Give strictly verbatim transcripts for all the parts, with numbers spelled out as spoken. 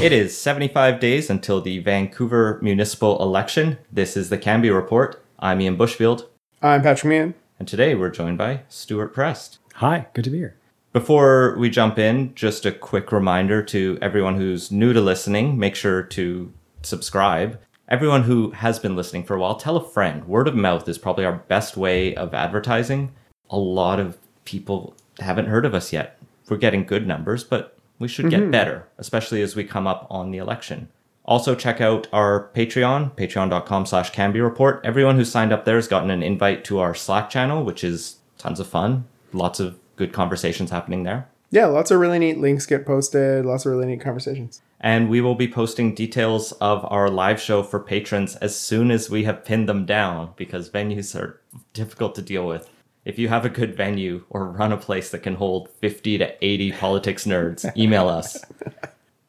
It is seventy-five days until the Vancouver municipal election. This is the Canby Report. I'm Ian Bushfield. I'm Patrick Meehan. And today we're joined by Stewart Prest. Hi, good to be here. Before we jump in, just a quick reminder to everyone who's new to listening, make sure to subscribe. Everyone who has been listening for a while, tell a friend. Word of mouth is probably our best way of advertising. A lot of people haven't heard of us yet. We're getting good numbers, but we should mm-hmm. get better, especially as we come up on the election. Also, check out our Patreon, patreon.com slash Canby Report. Everyone who signed up there has gotten an invite to our Slack channel, which is tons of fun. Lots of good conversations happening there. Yeah, lots of really neat links get posted. Lots of really neat conversations. And we will be posting details of our live show for patrons as soon as we have pinned them down, because venues are difficult to deal with. If you have a good venue or run a place that can hold fifty to eighty politics nerds, email us.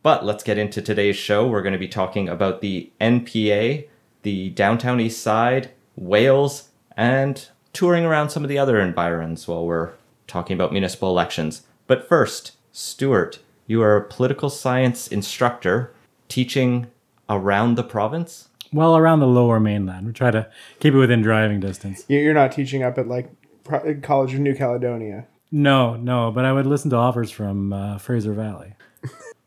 But let's get into today's show. We're going to be talking about the N P A, the Downtown East Side, Wales, and touring around some of the other environs while we're talking about municipal elections. But first, Stuart, you are a political science instructor teaching around the province? Well, around the lower mainland. We try to keep it within driving distance. You're not teaching up at, like, College of New Caledonia? No, no, but I would listen to offers from uh, Fraser Valley.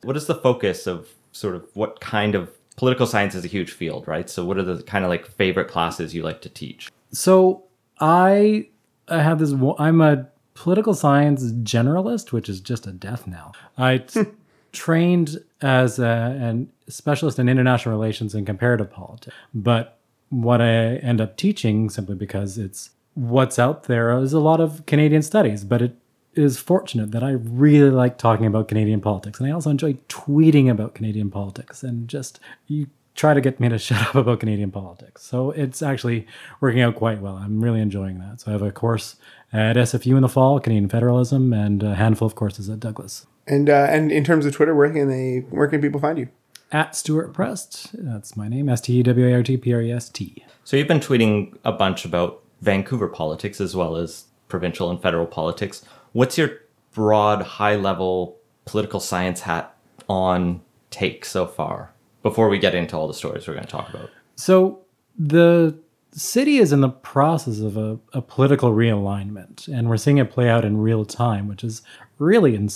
What is the focus of sort of what kind of political science is a huge field, right? So what are the kind of like favorite classes you like to teach? So I, I have this, I'm a political science generalist, which is just a death knell. I t- trained as a an specialist in international relations and comparative politics. But what I end up teaching, simply because it's what's out there, is a lot of Canadian studies, but it is fortunate that I really like talking about Canadian politics. And I also enjoy tweeting about Canadian politics, and just you try to get me to shut up about Canadian politics. So it's actually working out quite well. I'm really enjoying that. So I have a course at S F U in the fall, Canadian Federalism, and a handful of courses at Douglas. And uh, and in terms of Twitter, where can they, where can people find you? At Stewart Prest. That's my name, S T E W A R T P R E S T. So you've been tweeting a bunch about Vancouver politics as well as provincial and federal politics. What's your broad, high-level political science hat on take so far, before we get into all the stories we're going to talk about? So the city is in the process of a, a political realignment, and we're seeing it play out in real time, which is really in-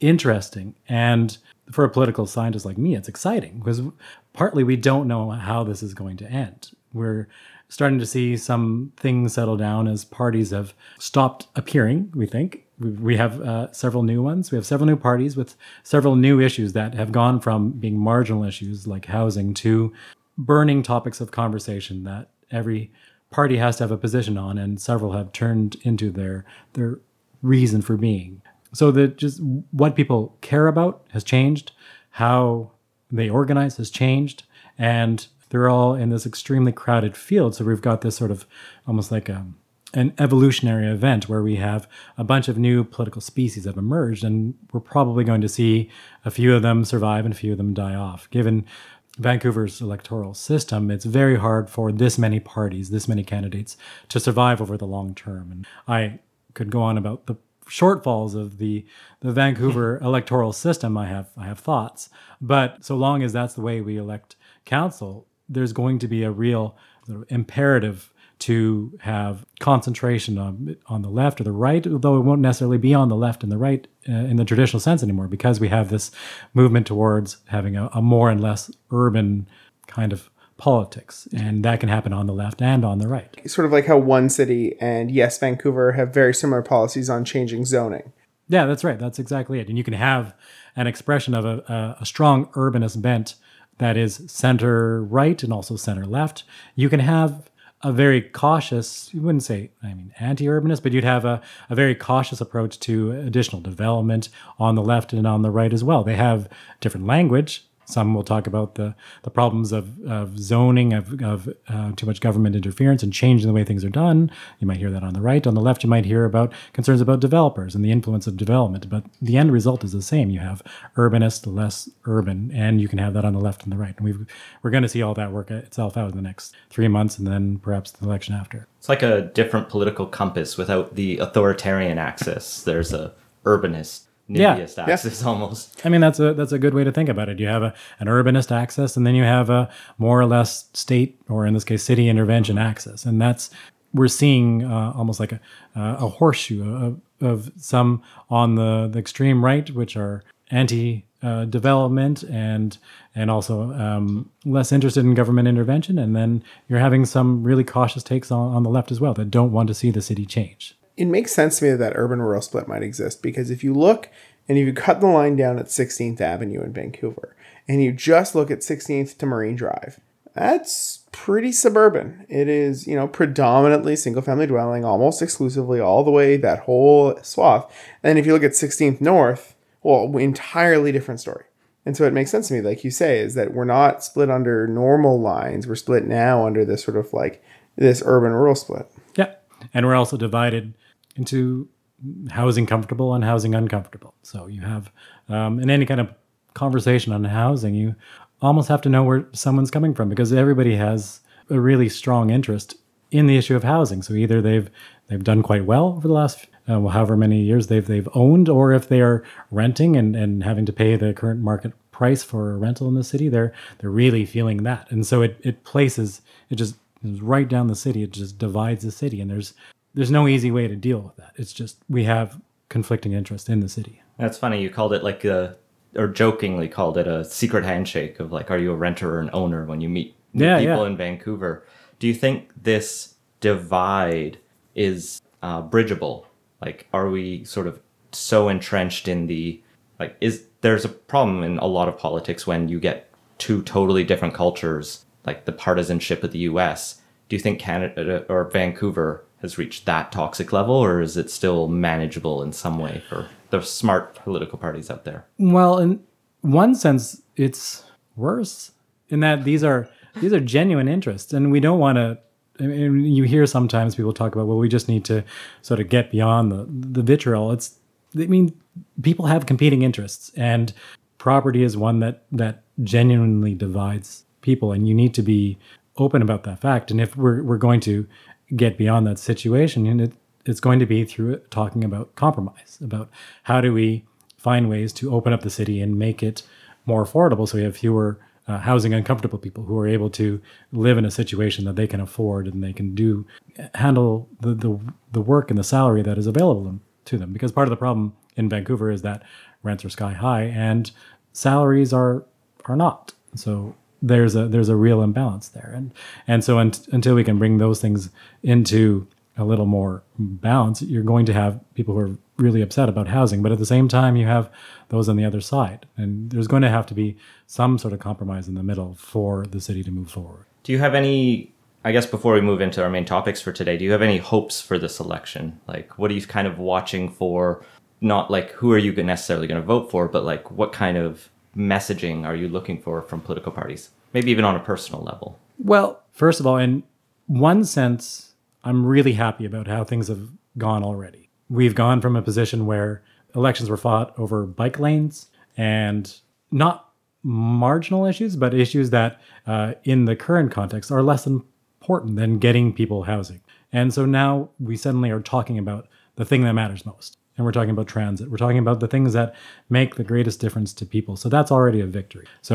interesting. And for a political scientist like me, it's exciting, because partly we don't know how this is going to end. We're starting to see some things settle down as parties have stopped appearing, we think. We have uh, several new ones. We have several new parties with several new issues that have gone from being marginal issues like housing to burning topics of conversation that every party has to have a position on, and several have turned into their their reason for being. So that just what people care about has changed, how they organize has changed, and they're all in this extremely crowded field. So we've got this sort of almost like a, an evolutionary event where we have a bunch of new political species have emerged, and we're probably going to see a few of them survive and a few of them die off. Given Vancouver's electoral system, it's very hard for this many parties, this many candidates to survive over the long term. And I could go on about the shortfalls of the the Vancouver electoral system. I have I have thoughts, but so long as that's the way we elect council, there's going to be a real sort of imperative to have concentration on, on the left or the right, although it won't necessarily be on the left and the right uh, in the traditional sense anymore, because we have this movement towards having a, a more and less urban kind of politics. And that can happen on the left and on the right. Sort of like how One City and Yes Vancouver have very similar policies on changing zoning. Yeah, that's right. That's exactly it. And you can have an expression of a, a, a strong urbanist bent that is center right and also center left. You can have a very cautious, you wouldn't say, I mean, anti-urbanist, but you'd have a, a very cautious approach to additional development on the left and on the right as well. They have different language. Some will talk about the, the problems of, of zoning, of, of uh, too much government interference and changing the way things are done. You might hear that on the right. On the left, you might hear about concerns about developers and the influence of development. But the end result is the same. You have urbanist, less urban, and you can have that on the left and the right. And we've, we're going to see all that work itself out in the next three months and then perhaps the election after. It's like a different political compass without the authoritarian axis. There's a urbanist NIMBYist yeah. access yeah. almost. I mean, that's a that's a good way to think about it. You have a, an urbanist access, and then you have a more or less state, or in this case, city intervention mm-hmm. access. And that's, we're seeing uh, almost like a, uh, a horseshoe of, of some on the, the extreme right, which are anti Uh, development and and also um, less interested in government intervention, and then you're having some really cautious takes on, on the left as well that don't want to see the city change. It makes sense to me that that urban-rural split might exist, because if you look and if you cut the line down at sixteenth Avenue in Vancouver and you just look at sixteenth to Marine Drive, that's pretty suburban. It is, you know, predominantly single-family dwelling, almost exclusively all the way, that whole swath. And if you look at sixteenth North, well, entirely different story. And so it makes sense to me, like you say, is that we're not split under normal lines. We're split now under this sort of like this urban-rural split. Yeah. And we're also divided into housing comfortable and housing uncomfortable. So you have, um, in any kind of conversation on housing, you almost have to know where someone's coming from, because everybody has a really strong interest in the issue of housing. So either they've they've done quite well over the last Uh, well, however many years they've they've owned, or if they are renting and, and having to pay the current market price for a rental in the city, they're they're really feeling that. And so it it places it just it's right down the city. It just divides the city, and there's there's no easy way to deal with that. It's just we have conflicting interests in the city. That's funny. You called it like a, or jokingly called it a secret handshake of like, are you a renter or an owner when you meet yeah, people yeah. in Vancouver? Do you think this divide is uh, bridgeable? Like, are we sort of so entrenched in the, like, is there's a problem in a lot of politics when you get two totally different cultures, like the partisanship of the U S. Do you think Canada or Vancouver has reached that toxic level, or is it still manageable in some way for the smart political parties out there? Well, in one sense, it's worse in that these are these are genuine interests, and we don't want to. I mean, you hear sometimes people talk about, well, we just need to sort of get beyond the, the vitriol. It's, I mean, people have competing interests, and property is one that, that genuinely divides people, and you need to be open about that fact. And if we're we're going to get beyond that situation, and it, it's going to be through talking about compromise, about how do we find ways to open up the city and make it more affordable so we have fewer Uh, housing uncomfortable people who are able to live in a situation that they can afford, and they can do handle the the, the work and the salary that is available to them. Because part of the problem in Vancouver is that rents are sky high and salaries are are not. So there's a there's a real imbalance there, and and so un- until we can bring those things into a little more balance, you're going to have people who are really upset about housing, but at the same time you have those on the other side, and there's going to have to be some sort of compromise in the middle for the city to move forward. Do you have any, I guess before we move into our main topics for today, do you have any hopes for this election? Like, what are you kind of watching for? Not like who are you necessarily going to vote for, but like what kind of messaging are you looking for from political parties, maybe even on a personal level? Well, first of all, in one sense, I'm really happy about how things have gone already. We've gone from a position where elections were fought over bike lanes and not marginal issues, but issues that uh, in the current context are less important than getting people housing. And so now we suddenly are talking about the thing that matters most. And we're talking about transit. We're talking about the things that make the greatest difference to people. So that's already a victory. So,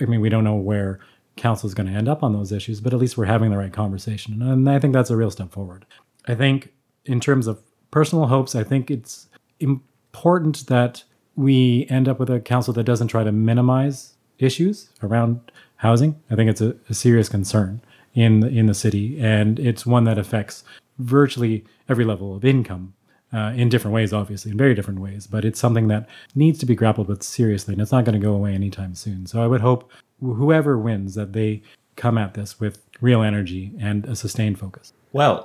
I mean, we don't know where council is going to end up on those issues, but at least we're having the right conversation. And I think that's a real step forward. I think in terms of personal hopes, I think it's important that we end up with a council that doesn't try to minimize issues around housing. I think it's a, a serious concern in the, in the city, and it's one that affects virtually every level of income uh, in different ways, obviously, in very different ways. But it's something that needs to be grappled with seriously, and it's not going to go away anytime soon. So I would hope whoever wins that they come at this with real energy and a sustained focus. Well,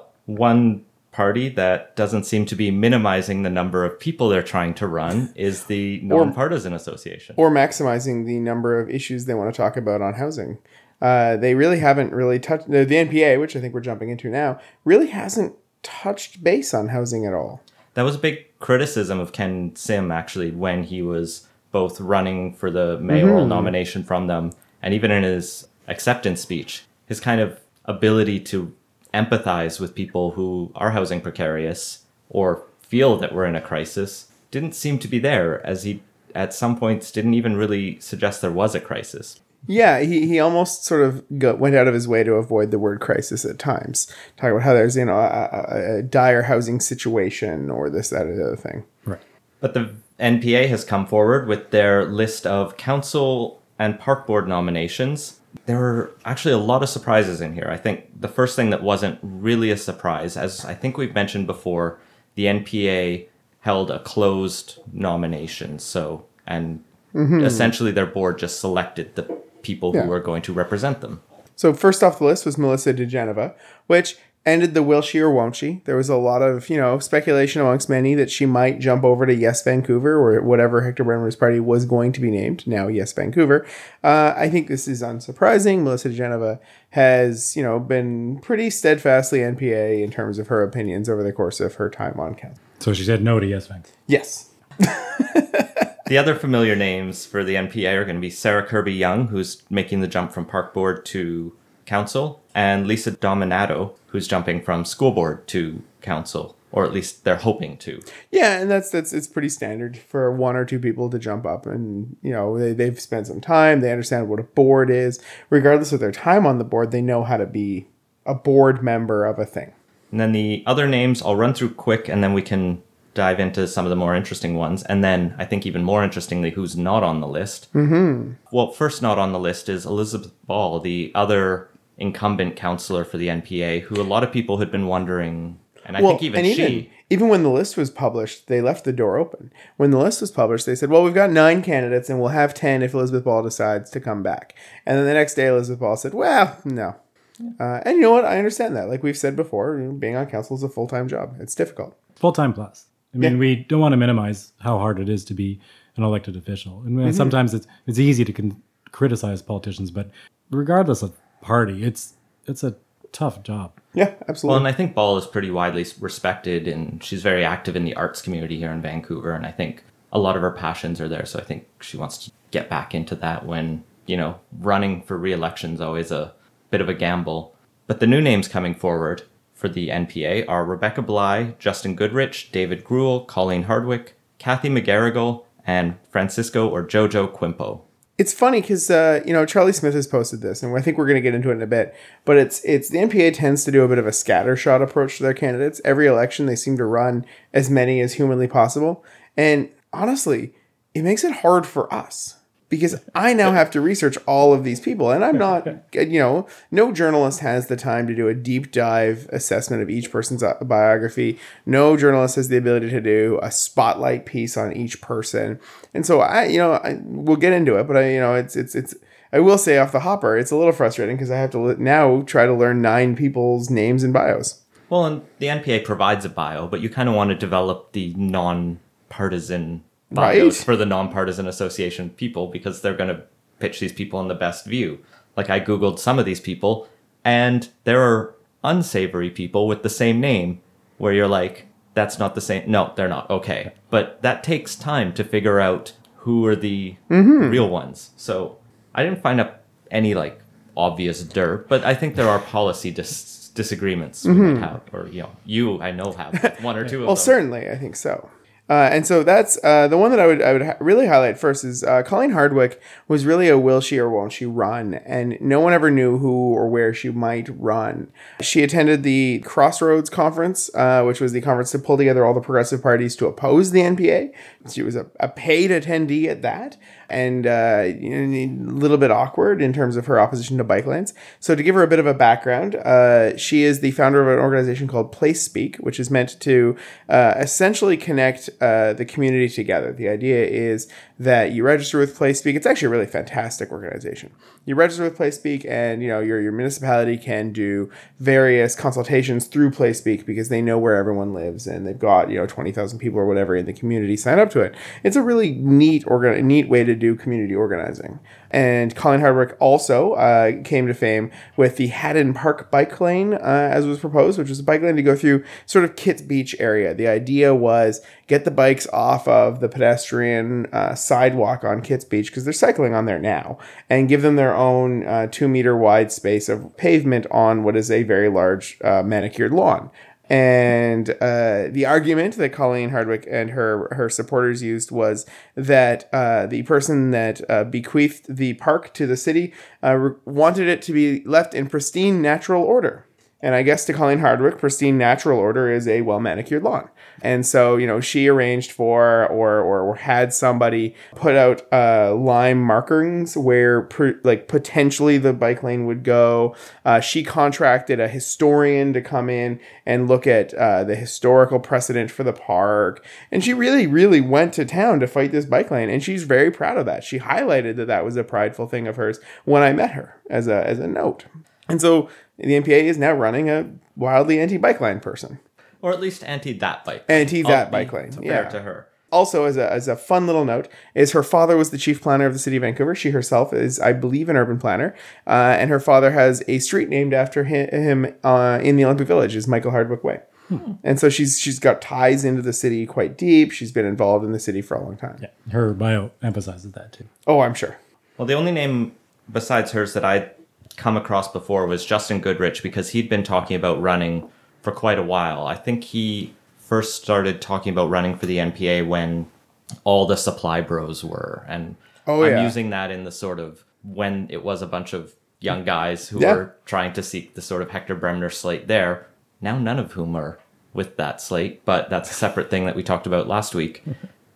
one party that doesn't seem to be minimizing the number of people they're trying to run is the Nonpartisan Association. Or maximizing the number of issues they want to talk about on housing. Uh, they really haven't really touched, the N P A, which I think we're jumping into now, really hasn't touched base on housing at all. That was a big criticism of Ken Sim, actually, when he was both running for the mayoral mm-hmm. nomination from them, and even in his acceptance speech, his kind of ability to empathize with people who are housing precarious or feel that we're in a crisis didn't seem to be there, as he at some points didn't even really suggest there was a crisis. Yeah, he, he almost sort of got, went out of his way to avoid the word crisis at times. Talking about how there's, you know, a, a, a dire housing situation or this, that, or the other thing. Right. But the N P A has come forward with their list of council and park board nominations. There were actually a lot of surprises in here. I think the first thing that wasn't really a surprise, as I think we've mentioned before, the N P A held a closed nomination. So, and mm-hmm. essentially their board just selected the people yeah. who are going to represent them. So first off the list was Melissa De Genova, which ended the will she or won't she. There was a lot of, you know, speculation amongst many that she might jump over to Yes Vancouver or whatever Hector Bremner's party was going to be named, now Yes Vancouver. Uh, I think this is unsurprising. Melissa De Genova has, you know, been pretty steadfastly N P A in terms of her opinions over the course of her time on council. So she said no to Yes Vancouver. Yes. The other familiar names for the N P A are going to be Sarah Kirby-Young, who's making the jump from park board to council, and Lisa Dominato, who's jumping from school board to council, or at least they're hoping to. Yeah, and that's that's it's pretty standard for one or two people to jump up, and you know they they've spent some time, they understand what a board is. Regardless of their time on the board, they know how to be a board member of a thing. And then the other names I'll run through quick, and then we can dive into some of the more interesting ones. And then I think even more interestingly, who's not on the list. Mm-hmm. Well, first not on the list is Elizabeth Ball, the other incumbent councillor for the N P A, who a lot of people had been wondering. And I well, think even she... Even, even when the list was published, they left the door open. When the list was published, they said, well, we've got nine candidates and we'll have ten if Elizabeth Ball decides to come back. And then the next day, Elizabeth Ball said, well, no. Uh, and you know what? I understand that. Like we've said before, being on council is a full-time job. It's difficult. Full-time plus. I mean, yeah. we don't want to minimize how hard it is to be an elected official. And mm-hmm. sometimes it's it's easy to con- criticize politicians, but regardless of party, it's it's a tough job. Yeah, absolutely. Well, and I think Ball is pretty widely respected, and she's very active in the arts community here in Vancouver, and I think a lot of her passions are there, so I think she wants to get back into that when, you know, running for re-election is always a bit of a gamble. But the new names coming forward for the N P A are Rebecca Bly, Justin Goodrich, David Gruel, Colleen Hardwick, Kathy McGarrigle, and Francisco or Jojo Quimpo. It's funny because, uh, you know, Charlie Smith has posted this, and I think we're going to get into it in a bit, but it's it's the N P A tends to do a bit of a scattershot approach to their candidates. Every election, they seem to run as many as humanly possible. And honestly, it makes it hard for us, because I now have to research all of these people, and I'm not, you know, no journalist has the time to do a deep dive assessment of each person's biography. No journalist has the ability to do a spotlight piece on each person. And so I, you know, I, we'll get into it, but I, you know, it's, it's, it's, I will say off the hopper, it's a little frustrating because I have to now try to learn nine people's names and bios. Well, and the N P A provides a bio, but you kind of want to develop the non-partisan bios right? for the nonpartisan association people, because they're going to pitch these people in the best view. Like I Googled some of these people, and there are unsavory people with the same name where you're like, that's not the same. No, they're not. Okay. But that takes time to figure out who are the mm-hmm. real ones. So I didn't find up any like obvious dirt, but I think there are policy dis- disagreements we mm-hmm. might have, or, you know, you, I know, have one or two of well, them. Well, certainly. I think so. Uh, and so that's uh, the one that I would I would ha- really highlight first is uh, Colleen Hardwick was really a will she or won't she run, and no one ever knew who or where she might run. She attended the Crossroads Conference, uh, which was the conference to pull together all the progressive parties to oppose the N P A. She was a, a paid attendee at that, and uh, a little bit awkward in terms of her opposition to bike lanes. So to give her a bit of a background, uh, she is the founder of an organization called PlaceSpeak, which is meant to uh, essentially connect Uh, the community together. The idea is that you register with PlaceSpeak. It's actually a really fantastic organization. You register with PlaceSpeak, and you know your your municipality can do various consultations through PlaceSpeak because they know where everyone lives, and they've got, you know, twenty thousand people or whatever in the community sign up to it. It's a really neat organ neat way to do community organizing. And Colleen Hardwick also uh, came to fame with the Haddon Park bike lane, uh, as was proposed, which was a bike lane to go through sort of Kitts Beach area. The idea was get the bikes off of the pedestrian uh, sidewalk on Kitts Beach, because they're cycling on there now, and give them their own uh, two meter wide space of pavement on what is a very large uh, manicured lawn. And uh, the argument that Colleen Hardwick and her, her supporters used was that uh, the person that uh, bequeathed the park to the city uh, re- wanted it to be left in pristine natural order. And I guess to Colleen Hardwick, pristine natural order is a well-manicured lawn. And so, you know, she arranged for or or had somebody put out uh, lime markings where, per, like, potentially the bike lane would go. Uh, she contracted a historian to come in and look at uh, the historical precedent for the park. And she really, really went to town to fight this bike lane. And she's very proud of that. She highlighted that that was a prideful thing of hers when I met her as a as a note. And so the N P A is now running a wildly anti-bike lane person. Or at least anti that bike lane. Anti that bike lane, yeah. Compared to her. Also, as a as a fun little note, is her father was the chief planner of the city of Vancouver. She herself is, I believe, an urban planner. Uh, and her father has a street named after him, him uh, in the Olympic Village, is Michael Hardwick Way. Hmm. And so she's she's got ties into the city quite deep. She's been involved in the city for a long time. Yeah, her bio emphasizes that too. Oh, I'm sure. Well, the only name besides hers that I... come across before was Justin Goodrich, because he'd been talking about running for quite a while. I think he first started talking about running for the N P A when all the supply bros were. And oh, I'm yeah. using that in the sort of when it was a bunch of young guys who yeah. were trying to seek the sort of Hector Bremner slate there. Now none of whom are with that slate, but that's a separate thing that we talked about last week.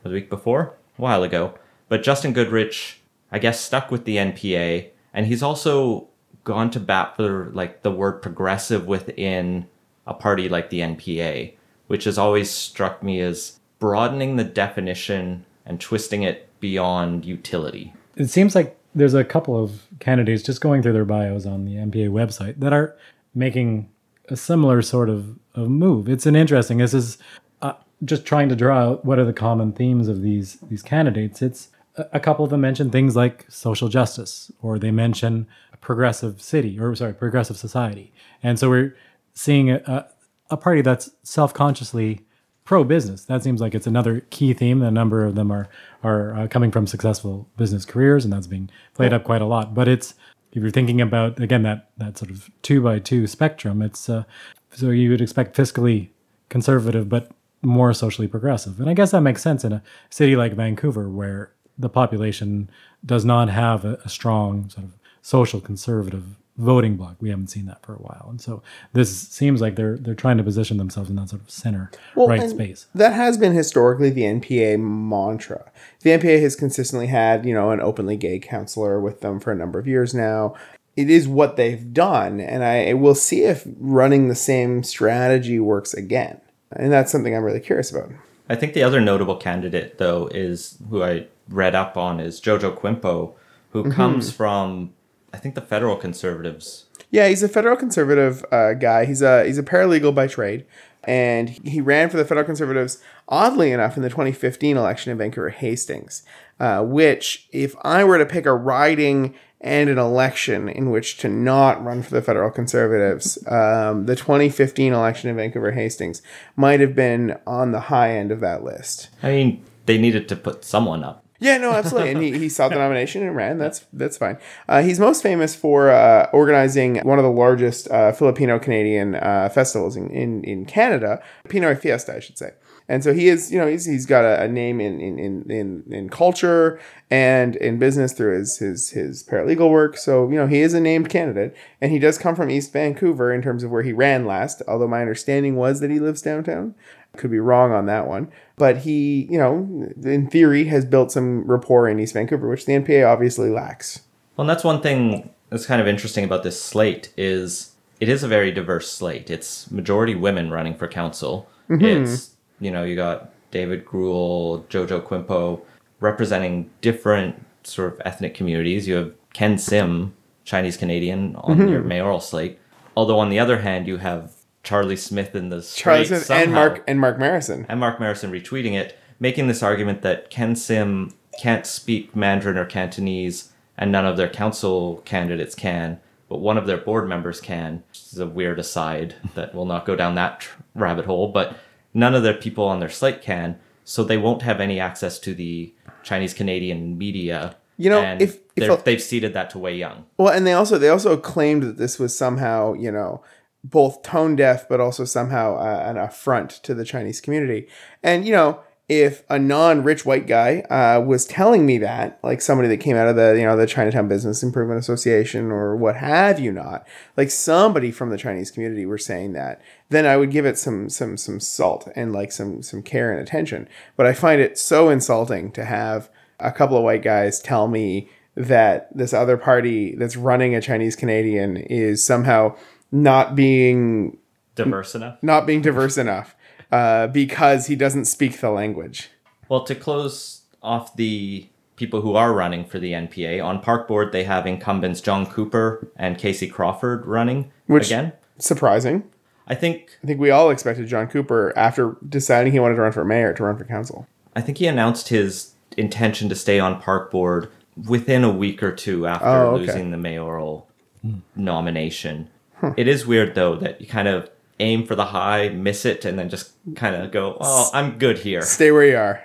The week before? A while ago. But Justin Goodrich, I guess, stuck with the N P A. And he's also gone to bat for like the word progressive within a party like the N P A, which has always struck me as broadening the definition and twisting it beyond utility. It seems like there's a couple of candidates just going through their bios on the N P A website that are making a similar sort of, of move. It's an interesting, this is uh, just trying to draw out what are the common themes of these, these candidates. It's a couple of them mention things like social justice, or they mention progressive city, or sorry, progressive society. And so we're seeing a, a party that's self-consciously pro-business. That seems like it's another key theme. A number of them are are uh, coming from successful business careers, and that's being played up quite a lot. But it's, if you're thinking about, again, that, that sort of two by two spectrum, it's uh, so you would expect fiscally conservative, but more socially progressive. And I guess that makes sense in a city like Vancouver, where the population does not have a, a strong sort of social conservative voting bloc. We haven't seen that for a while. And so this seems like they're they're trying to position themselves in that sort of center well, right space. That has been historically the N P A mantra. The N P A has consistently had, you know, an openly gay counselor with them for a number of years now. It is what they've done. And I will see if running the same strategy works again. And that's something I'm really curious about. I think the other notable candidate, though, is who I read up on is Jojo Quimpo, who mm-hmm. comes from... I think the federal conservatives. Yeah, he's a federal conservative uh, guy. He's a he's a paralegal by trade, and he ran for the federal conservatives, oddly enough, in the twenty fifteen election in Vancouver Hastings, uh, which if I were to pick a riding and an election in which to not run for the federal conservatives, um, the twenty fifteen election in Vancouver Hastings might have been on the high end of that list. I mean, they needed to put someone up. Yeah, no, absolutely. And he, he sought the nomination and ran. That's that's fine. Uh, he's most famous for uh, organizing one of the largest uh, Filipino-Canadian uh, festivals in, in, in Canada. Pinoy Fiesta, I should say. And so he is, you know, he's he's got a, a name in, in, in, in culture and in business through his, his, his paralegal work. So, you know, he is a named candidate. And he does come from East Vancouver in terms of where he ran last, although my understanding was that he lives downtown. Could be wrong on that one. But he, you know, in theory has built some rapport in East Vancouver, which the N P A obviously lacks. Well, and that's one thing that's kind of interesting about this slate is it is a very diverse slate. It's majority women running for council. Mm-hmm. It's, you know, you got David Gruel, Jojo Quimpo representing different sort of ethnic communities. You have Ken Sim, Chinese Canadian, on mm-hmm. your mayoral slate. Although on the other hand, you have Charlie Smith in the Charlie Smith somehow, and Mark and Mark Marison and Mark Marison retweeting it, making this argument that Ken Sim can't speak Mandarin or Cantonese, and none of their council candidates can, but one of their board members can. Which is a weird aside that will not go down that tr- rabbit hole, but none of their people on their slate can, so they won't have any access to the Chinese Canadian media. You know, and if, if they've ceded that to Wei Young. Well, and they also they also claimed that this was somehow, you know, both tone deaf, but also somehow uh, an affront to the Chinese community. And, you know, if a non-rich white guy uh, was telling me that, like somebody that came out of the, you know, the Chinatown Business Improvement Association or what have you not, like somebody from the Chinese community were saying that, then I would give it some some some salt and like some some care and attention. But I find it so insulting to have a couple of white guys tell me that this other party that's running a Chinese Canadian is somehow not being diverse enough, not being diverse enough uh, because he doesn't speak the language. Well, to close off the people who are running for the N P A, on Park Board, they have incumbents John Cooper and Casey Crawford running Which, again. Surprising. I think I think we all expected John Cooper, after deciding he wanted to run for mayor, to run for council. I think he announced his intention to stay on Park Board within a week or two after oh, okay. losing the mayoral mm. nomination. Huh. It is weird, though, that you kind of aim for the high, miss it, and then just kind of go, oh, I'm good here. Stay where you are.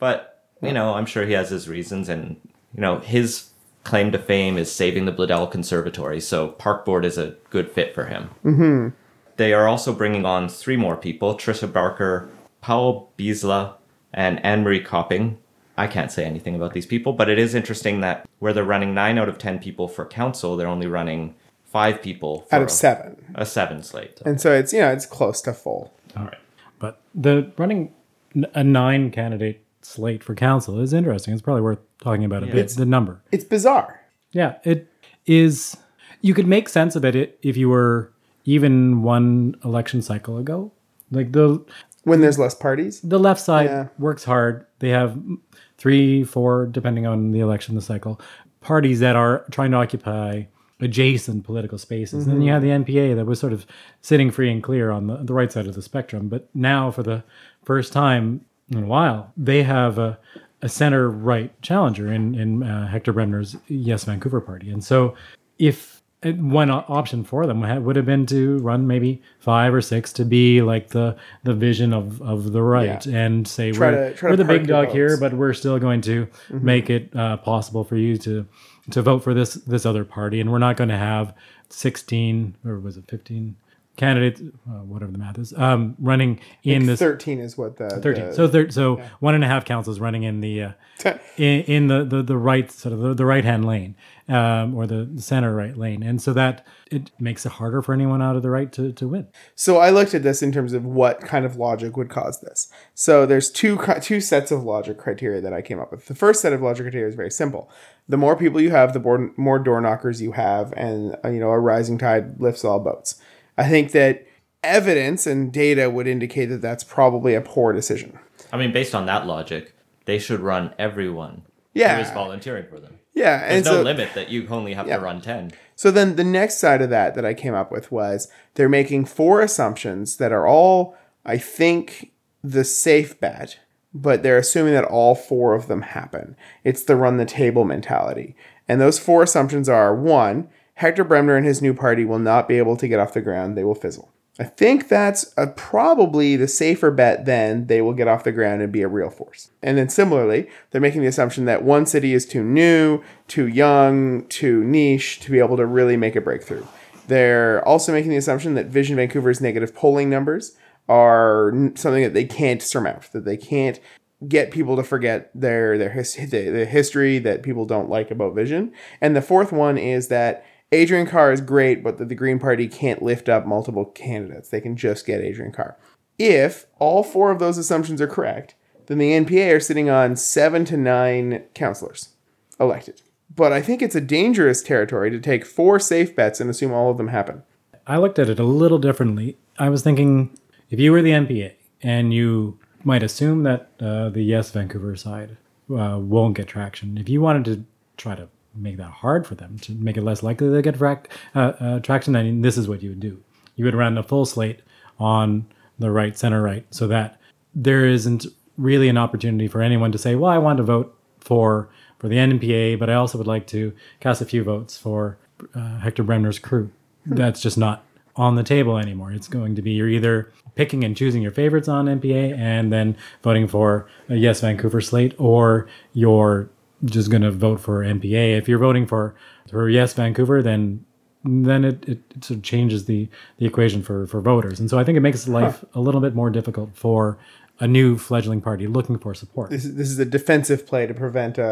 But, you know, I'm sure he has his reasons. And, you know, his claim to fame is saving the Bladel Conservatory. So Park Board is a good fit for him. Mm-hmm. They are also bringing on three more people, Trisha Barker, Paul Biesla, and Anne-Marie Copping. I can't say anything about these people, but it is interesting that where they're running nine out of ten people for council, they're only running five people for out of a, seven. A seven slate. And so it's, you know, it's close to full. All right. But the running a nine candidate slate for council is interesting. It's probably worth talking about a yeah. bit. It's, the number. It's bizarre. Yeah, it is. You could make sense of it if you were even one election cycle ago. Like the when there's less parties. The left side yeah. works hard. They have three, four, depending on the election, the cycle, parties that are trying to occupy adjacent political spaces. Mm-hmm. And then you have the N P A that was sort of sitting free and clear on the, the right side of the spectrum. But now, for the first time in a while, they have a, a center-right challenger in, in uh, Hector Bremner's Yes Vancouver party. And so if one option for them would have, would have been to run maybe five or six to be like the the vision of, of the right yeah. and say, try we're, to, we're the big dog votes. Here, but we're still going to mm-hmm. make it uh, possible for you to... to vote for this this other party, and we're not going to have sixteen or was it fifteen candidates, uh, whatever the math is, um, running in this. Thirteen is what the thirteen. The, so thir- so yeah. one and a half councils running in the uh, in, in the, the, the right sort of the, the right hand lane um, or the center right lane, and so that it makes it harder for anyone out of the right to to win. So I looked at this in terms of what kind of logic would cause this. So there's two two sets of logic criteria that I came up with. The first set of logic criteria is very simple. The more people you have, the more, more door knockers you have, and, you know, a rising tide lifts all boats. I think that evidence and data would indicate that that's probably a poor decision. I mean, based on that logic, they should run everyone yeah. who is volunteering for them. Yeah. There's and no so, limit that you only have yeah. to run ten. So then the next side of that that I came up with was they're making four assumptions that are all, I think, the safe bet. But they're assuming that all four of them happen. It's the run the table mentality. And those four assumptions are, one, Hector Bremner and his new party will not be able to get off the ground. They will fizzle. I think that's a, probably the safer bet than they will get off the ground and be a real force. And then similarly, they're making the assumption that One City is too new, too young, too niche to be able to really make a breakthrough. They're also making the assumption that Vision Vancouver's negative polling numbers are something that they can't surmount, that they can't get people to forget their their his, the, the history that people don't like about Vision. And the fourth one is that Adrian Carr is great, but that the Green Party can't lift up multiple candidates. They can just get Adrian Carr. If all four of those assumptions are correct, then the N P A are sitting on seven to nine councillors elected. But I think it's a dangerous territory to take four safe bets and assume all of them happen. I looked at it a little differently. I was thinking, if you were the N P A, and you might assume that uh, the Yes Vancouver side uh, won't get traction, if you wanted to try to make that hard for them, to make it less likely they get frac- uh, uh, traction, I mean, this is what you would do. You would run a full slate on the right, center-right, so that there isn't really an opportunity for anyone to say, well, I want to vote for, for the N P A, but I also would like to cast a few votes for uh, Hector Bremner's crew. That's just not on the table anymore. It's going to be you're either picking and choosing your favorites on N P A and then voting for a Yes Vancouver slate, or you're just going to vote for N P A. If you're voting for, for Yes Vancouver, then then it, it, it sort of changes the, the equation for, for voters. And so I think it makes life huh. a little bit more difficult for a new fledgling party looking for support. This is, this is a defensive play to prevent a,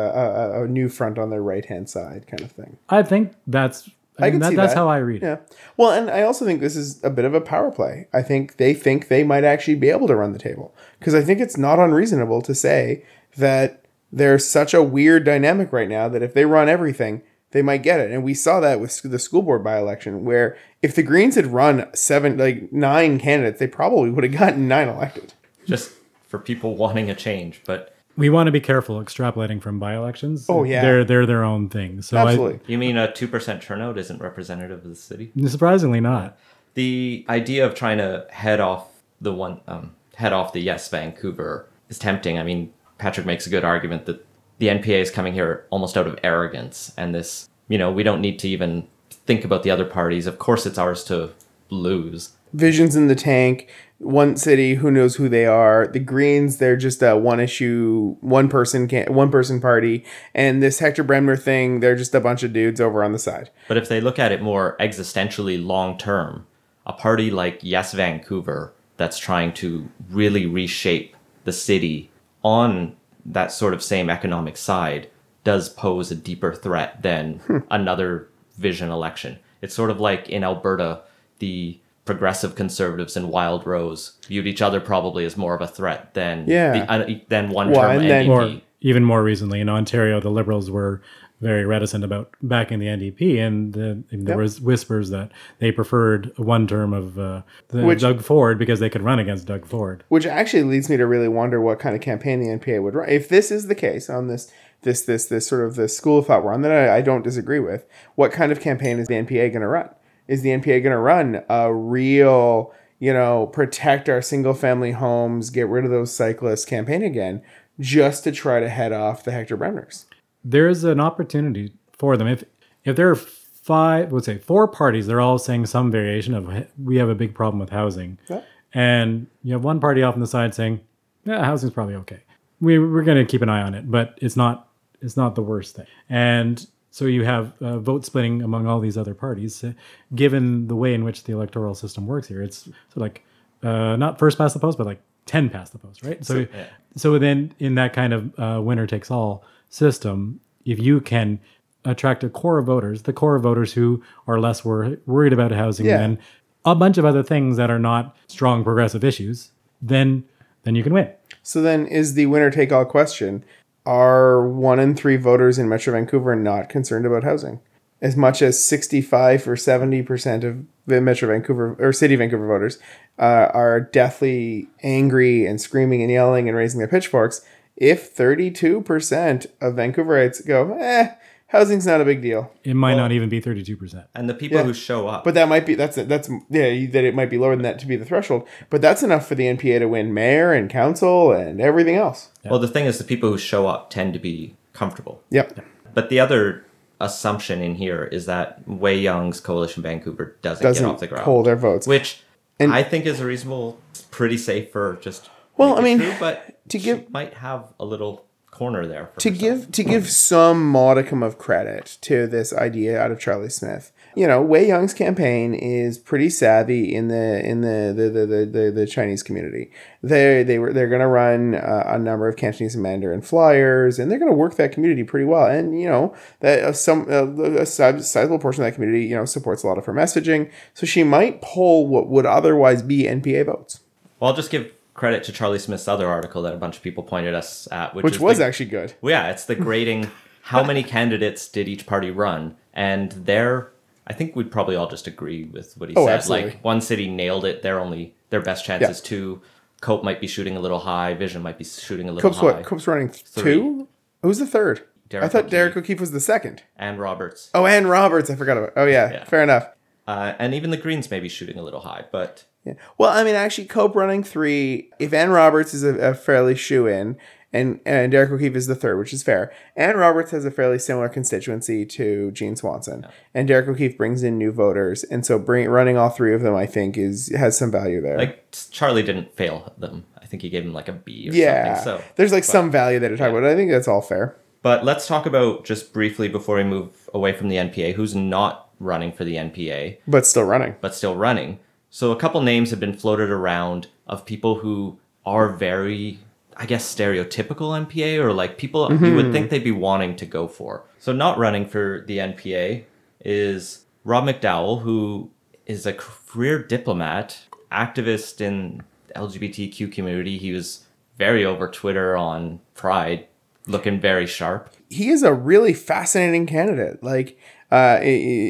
a, a new front on their right-hand side kind of thing. I think that's... I, I mean, that, that's that. how I read it. Yeah. Well, and I also think this is a bit of a power play. I think they think they might actually be able to run the table, because I think it's not unreasonable to say that there's such a weird dynamic right now that if they run everything, they might get it. And we saw that with the school board by-election, where if the Greens had run seven, like nine candidates, they probably would have gotten nine elected. Just for people wanting a change, but... We want to be careful extrapolating from by-elections. Oh, yeah. They're they're their own thing. So absolutely. I, you mean a two percent turnout isn't representative of the city? Surprisingly not. The idea of trying to head off the one um, head off the Yes Vancouver is tempting. I mean, Patrick makes a good argument that the N P A is coming here almost out of arrogance. And this, you know, we don't need to even think about the other parties. Of course, it's ours to lose. Vision's in the tank. One City, who knows who they are. The Greens, they're just a one issue, one person can, one person party. And this Hector Bremner thing, they're just a bunch of dudes over on the side. But if they look at it more existentially long term, a party like Yes Vancouver that's trying to really reshape the city on that sort of same economic side does pose a deeper threat than hmm. another Vision election. It's sort of like in Alberta, the Progressive Conservatives and Wild Rose viewed each other probably as more of a threat than yeah. the, uh, than one-term well, N D P. More, even more recently, in Ontario, the Liberals were very reticent about backing the N D P, and the, yep. there was whispers that they preferred one term of uh, the, which, Doug Ford because they could run against Doug Ford. Which actually leads me to really wonder what kind of campaign the N P A would run. If this is the case on this this this this sort of the school of thought we're on, that I, I don't disagree with, what kind of campaign is the N P A going to run? Is the N P A going to run a real, you know, protect our single family homes, get rid of those cyclists campaign again, just to try to head off the Hector Bremners? There is an opportunity for them. If if there are five, let's say four parties, they're all saying some variation of, we have a big problem with housing. Yeah. And you have one party off on the side saying, yeah, housing's probably okay. We, we're going to keep an eye on it, but it's not it's not the worst thing. And so you have uh, vote splitting among all these other parties, uh, given the way in which the electoral system works here. It's sort of like uh, not first past the post, but like ten past the post, right? So, yeah. so then in that kind of uh, winner takes all system, if you can attract a core of voters, the core of voters who are less wor- worried about housing yeah. than a bunch of other things that are not strong progressive issues, then then you can win. So then is the winner take all question... Are one in three voters in Metro Vancouver not concerned about housing? As much as sixty-five or seventy percent of the Metro Vancouver or City Vancouver voters uh, are deathly angry and screaming and yelling and raising their pitchforks. If thirty-two percent of Vancouverites go, eh, housing's not a big deal. It might well, not even be thirty-two percent. And the people yeah. who show up. But that might be, that's, that's, yeah, that it might be lower than that to be the threshold. But that's enough for the N P A to win mayor and council and everything else. Yeah. Well, the thing is the people who show up tend to be comfortable. Yep. Yeah. But the other assumption in here is that Wei Young's Coalition Vancouver doesn't, doesn't get off the ground. Doesn't hold their votes. Which and, I think is a reasonable, pretty safe for just, well, I mean, true, but to give, might have a little corner there for to herself. give to give some modicum of credit to this idea out of Charlie Smith. You know, Wei Young's campaign is pretty savvy in the in the the the the, the, the Chinese community. They they were they're going to run uh, a number of Cantonese and Mandarin flyers, and they're going to work that community pretty well. And you know that uh, some uh, a sizable portion of that community you know supports a lot of her messaging, so she might pull what would otherwise be N P A votes. Well, I'll just give credit to Charlie Smith's other article that a bunch of people pointed us at, which, which is was the, actually good. Well, yeah, it's the grading. How many candidates did each party run? And there, I think we'd probably all just agree with what he oh, said. Absolutely. Like One City nailed it. Their only their best chance yeah. is two. Cope might be shooting a little high. Vision might be shooting a little Cope's high. Cope's what? Cope's running Three. two. Who's the third? Derek I thought O'Keefe. Derek O'Keefe was the second. And Roberts. Oh, and Roberts. I forgot about. Oh yeah, yeah. Fair enough. Uh, and even the Greens may be shooting a little high, but. Yeah. Well, I mean, actually, Cope running three, if Ann Roberts is a, a fairly shoe-in, and, and Derek O'Keefe is the third, which is fair, Ann Roberts has a fairly similar constituency to Jean Swanson, yeah. and Derek O'Keefe brings in new voters, and so bring, running all three of them, I think, is has some value there. Like, Charlie didn't fail them. I think he gave him, like, a B or yeah. something. So there's, like, but, some value that I talk yeah. about. I think that's all fair. But let's talk about, just briefly, before we move away from the N P A, who's not running for the N P A. But still running. But still running. So a couple names have been floated around of people who are very, I guess, stereotypical N P A, or like people mm-hmm. you would think they'd be wanting to go for. So not running for the N P A is Rob McDowell, who is a career diplomat, activist in the L G B T Q community. He was very over Twitter on Pride, looking very sharp. He is a really fascinating candidate. Like, uh,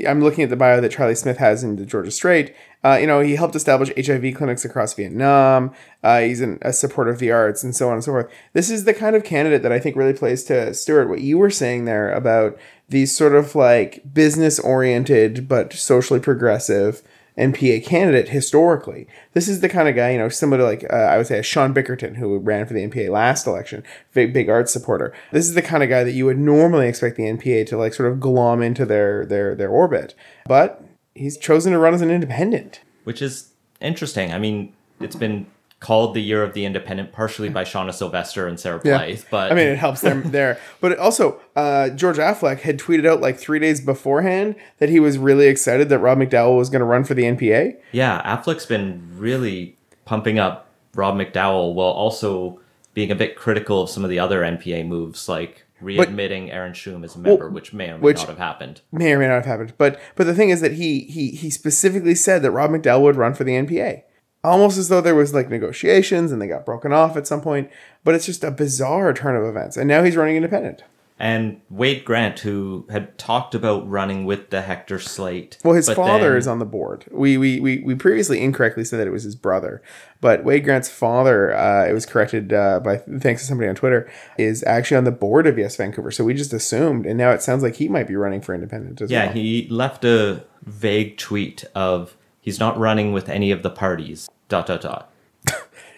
I'm looking at the bio that Charlie Smith has in the Georgia Strait. Uh, you know, he helped establish H I V clinics across Vietnam. Uh, he's an, a supporter of the arts and so on and so forth. This is the kind of candidate that I think really plays to, Stuart, what you were saying there about these sort of like business-oriented but socially progressive N P A candidate historically. This is the kind of guy, you know, similar to like, uh, I would say a Sean Bickerton, who ran for the N P A last election, big, big arts supporter. This is the kind of guy that you would normally expect the N P A to like sort of glom into their, their, their orbit. But he's chosen to run as an independent. Which is interesting. I mean, it's been called the year of the independent partially by Shauna Sylvester and Sarah yeah. Blythe. But I mean, it helps them there. But it also, uh, George Affleck had tweeted out like three days beforehand that he was really excited that Rob McDowell was going to run for the N P A. Yeah, Affleck's been really pumping up Rob McDowell while also being a bit critical of some of the other N P A moves, like readmitting but, Aaron Shum as a member, well, which may or may which not have happened. May or may not have happened. But but the thing is that he he he specifically said that Rob McDowell would run for the N P A. Almost as though there was like negotiations and they got broken off at some point. But it's just a bizarre turn of events. And now he's running independent. And Wade Grant, who had talked about running with the Hector slate. Well, his father then is on the board. We, we we we previously incorrectly said that it was his brother. But Wade Grant's father, uh, it was corrected uh, by thanks to somebody on Twitter, is actually on the board of Yes Vancouver. So we just assumed. And now it sounds like he might be running for independent as yeah, well. Yeah, he left a vague tweet of, he's not running with any of the parties, dot, dot, dot.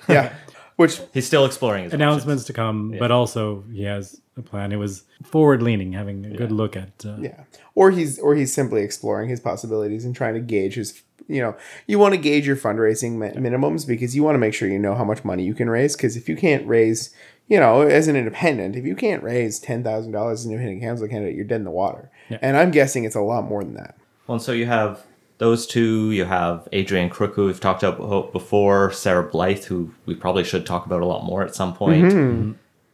yeah, which... He's still exploring his announcements options. To come, yeah. But also he has a plan. It was forward-leaning, having a yeah. good look at... Uh, yeah, or he's or he's simply exploring his possibilities and trying to gauge his... You know, you want to gauge your fundraising mi- minimums because you want to make sure you know how much money you can raise. Because if you can't raise, you know, as an independent, if you can't raise ten thousand dollars as an independent council candidate, you're dead in the water. Yeah. And I'm guessing it's a lot more than that. Well, and so you have... Those two, you have Adrian Crook, who we've talked about before, Sarah Blythe, who we probably should talk about a lot more at some point. Mm-hmm.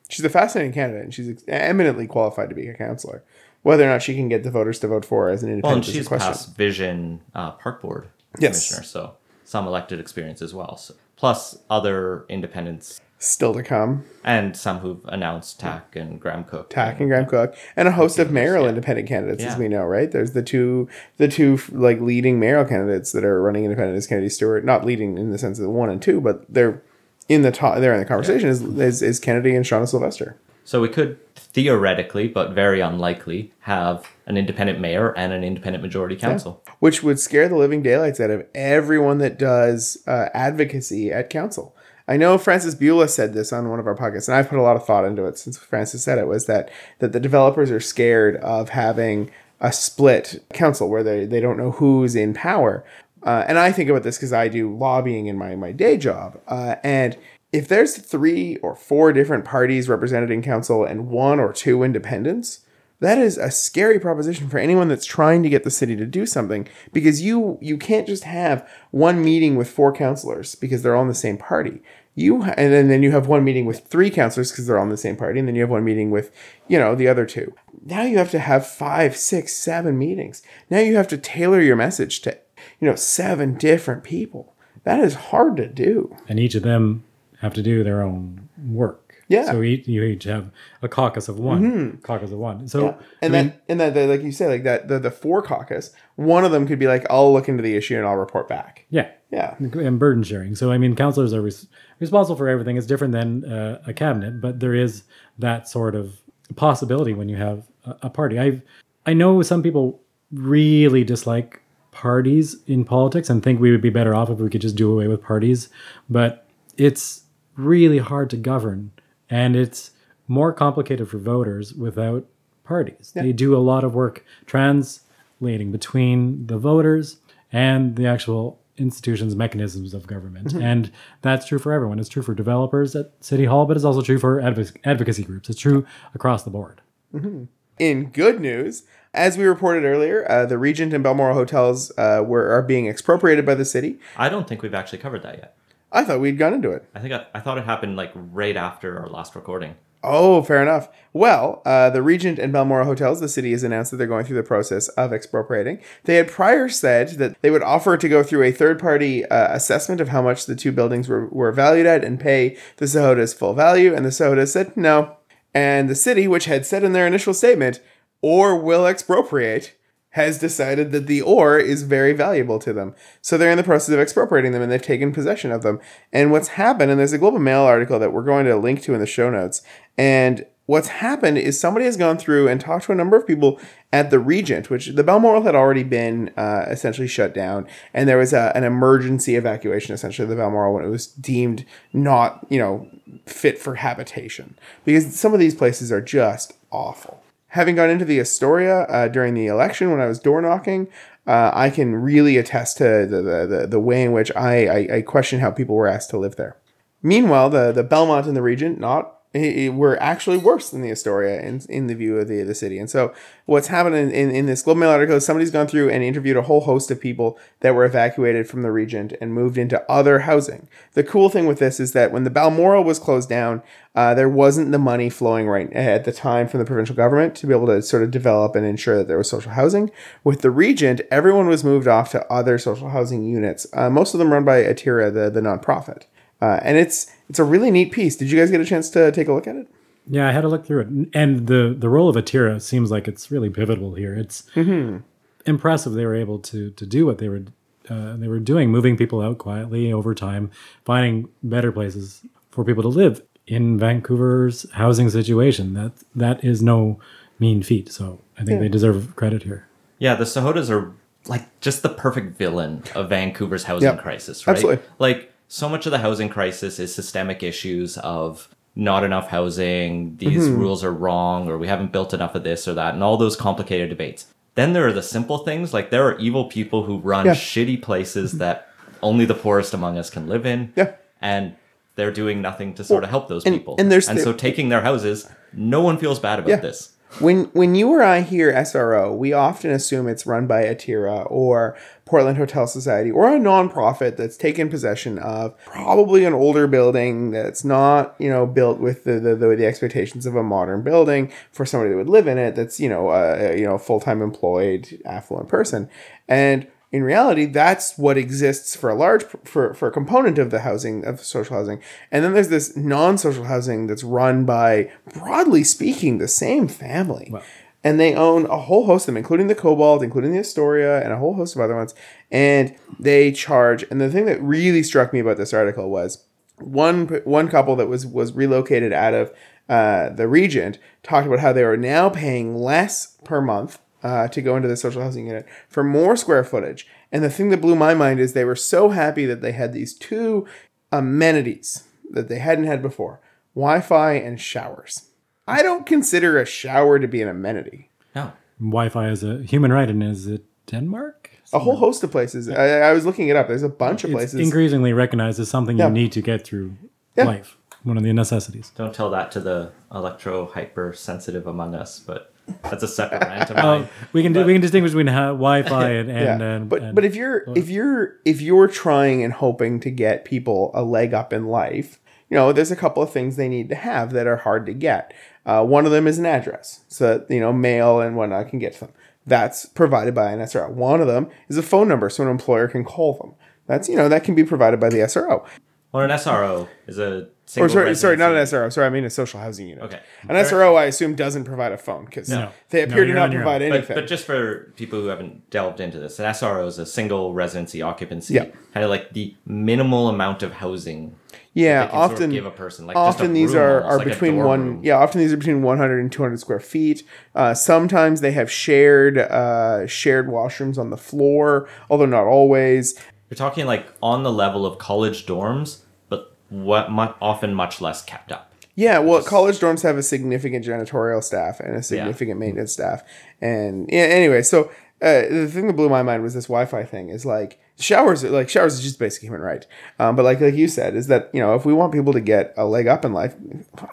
She's a fascinating candidate, and she's eminently qualified to be a councillor. Whether or not she can get the voters to vote for her as an independent well, is a question. Well, she's past Vision uh, Park Board yes. Commissioner, so some elected experience as well. So. Plus other independents. Still to come. And some who've announced Tack and Graham Cook. Tack and Graham Cook. And a host of mayoral yeah. independent candidates, yeah. as we know, right? There's the two the two like leading mayoral candidates that are running independent as Kennedy Stewart. Not leading in the sense of one and two, but they're in the top, they're in the conversation yeah. is, is is Kennedy and Shauna Sylvester. So we could theoretically, but very unlikely, have an independent mayor and an independent majority council. Yeah. Which would scare the living daylights out of everyone that does uh, advocacy at council. I know Francis Beulah said this on one of our podcasts, and I've put a lot of thought into it since Francis said it, was that, that the developers are scared of having a split council where they, they don't know who's in power. Uh, and I think about this because I do lobbying in my, my day job. Uh, and if there's three or four different parties represented in council and one or two independents, that is a scary proposition for anyone that's trying to get the city to do something, because you you can't just have one meeting with four councillors because they're all in the same party. You ha- and then, then you have one meeting with three councillors because they're all in the same party, and then you have one meeting with, you know, the other two. Now you have to have five, six, seven meetings. Now you have to tailor your message to, you know, seven different people. That is hard to do. And each of them have to do their own work. Yeah. So each, you each have a caucus of one, mm-hmm. caucus of one. So yeah. and I mean, then and then like you say, like that the, the four caucus, one of them could be like, I'll look into the issue and I'll report back. Yeah, yeah. And burden sharing. So I mean, councillors are res- responsible for everything. It's different than uh, a cabinet, but there is that sort of possibility when you have a, a party. I I know some people really dislike parties in politics and think we would be better off if we could just do away with parties, but it's really hard to govern. And it's more complicated for voters without parties. Yeah. They do a lot of work translating between the voters and the actual institutions, mechanisms of government. Mm-hmm. And that's true for everyone. It's true for developers at City Hall, but it's also true for adv- advocacy groups. It's true across the board. Mm-hmm. In good news, as we reported earlier, uh, the Regent and Balmoral Hotels uh, were are being expropriated by the city. I don't think we've actually covered that yet. I thought we'd gone into it. I think I, I thought it happened like right after our last recording. Oh, fair enough. Well, uh, the Regent and Balmoral Hotels, the city has announced that they're going through the process of expropriating. They had prior said that they would offer to go through a third-party uh, assessment of how much the two buildings were, were valued at and pay the Sahota's full value, and the Sahota said no. And the city, which had said in their initial statement, or will expropriate, has decided that the or is very valuable to them. So they're in the process of expropriating them, and they've taken possession of them. And what's happened, and there's a Globe and Mail article that we're going to link to in the show notes, and what's happened is somebody has gone through and talked to a number of people at the Regent, which the Balmoral had already been uh, essentially shut down, and there was a, an emergency evacuation, essentially, of the Balmoral when it was deemed not, you know, fit for habitation. Because some of these places are just awful. Having gone into the Astoria uh, during the election when I was door knocking, uh, I can really attest to the the, the way in which I, I, I question how people were asked to live there. Meanwhile, the, the Belmont and the Regent not it, were actually worse than the Astoria in, in the view of the, the city. And so what's happened in, in, in this Globe Mail article is somebody's gone through and interviewed a whole host of people that were evacuated from the Regent and moved into other housing. The cool thing with this is that when the Balmoral was closed down, Uh, there wasn't the money flowing right at the time from the provincial government to be able to sort of develop and ensure that there was social housing. With the Regent, everyone was moved off to other social housing units, uh, most of them run by Atira, the, the nonprofit. Uh, and it's it's a really neat piece. Did you guys get a chance to take a look at it? Yeah, I had a look through it. And the, the role of Atira seems like it's really pivotal here. It's mm-hmm. impressive they were able to to do what they were uh, they were doing, moving people out quietly over time, finding better places for people to live in Vancouver's housing situation. That that is no mean feat. So I think yeah. they deserve credit here. Yeah, the Sahotas are like just the perfect villain of Vancouver's housing yep. crisis, right? Absolutely. Like so much of the housing crisis is systemic issues of not enough housing, these mm-hmm. rules are wrong, or we haven't built enough of this or that, and all those complicated debates. Then there are the simple things, like there are evil people who run yeah. shitty places that only the poorest among us can live in. Yeah. And they're doing nothing to sort of help those and, people. And, and so taking their houses, no one feels bad about yeah. this. When when you or I hear S R O, we often assume it's run by Atira or Portland Hotel Society or a nonprofit that's taken possession of probably an older building that's not, you know, built with the the, the, the expectations of a modern building for somebody that would live in it. That's, you know, a, you know, full-time employed, affluent person. And in reality, that's what exists for a large for, for a component of the housing, of social housing. And then there's this non-social housing that's run by, broadly speaking, the same family. Wow. And they own a whole host of them, including the Cobalt, including the Astoria, and a whole host of other ones. And they charge. And the thing that really struck me about this article was one one couple that was was relocated out of uh, the Regent talked about how they were now paying less per month Uh, to go into the social housing unit for more square footage. And the thing that blew my mind is they were so happy that they had these two amenities that they hadn't had before, Wi-Fi and showers. I don't consider a shower to be an amenity. No. Wi-Fi is a human right, and is it Denmark? A whole host of places. Yeah. I, I was looking it up. There's a bunch of it's places. It's increasingly recognized as something yeah. you need to get through yeah. life. One of the necessities. Don't tell that to the electro-hypersensitive among us, but... That's a separate rant of mine. Um, we can but, do, we can distinguish between Wi-Fi and, and, yeah. and, and but and, but if you're if you're if you're trying and hoping to get people a leg up in life, you know, there's a couple of things they need to have that are hard to get. Uh, one of them is an address, so that, you know, mail and whatnot can get to them. That's provided by an S R O. One of them is a phone number, so an employer can call them. That's, you know, that can be provided by the S R O. Well, an S R O is a single or sorry, residency. sorry, not an S R O. Sorry, I mean a social housing unit. Okay. An S R O, I assume, doesn't provide a phone because no. they appear no, to not provide own. anything. But, but just for people who haven't delved into this, an S R O is a single residency occupancy, yeah. kind of like the minimal amount of housing. Yeah, that they can often sort of give a person. Like often just a these room, are, are like between one. Room. Yeah, often these are between one hundred and two hundred square feet. Uh, sometimes they have shared uh, shared washrooms on the floor, although not always. You're talking like on the level of college dorms, but what much, often much less kept up. Yeah, well, Just, college dorms have a significant janitorial staff and a significant yeah. maintenance staff. And yeah, anyway, so... Uh, the thing that blew my mind was this Wi-Fi thing is like showers like showers is just basic human right. Um, but like like you said, is that, you know, if we want people to get a leg up in life,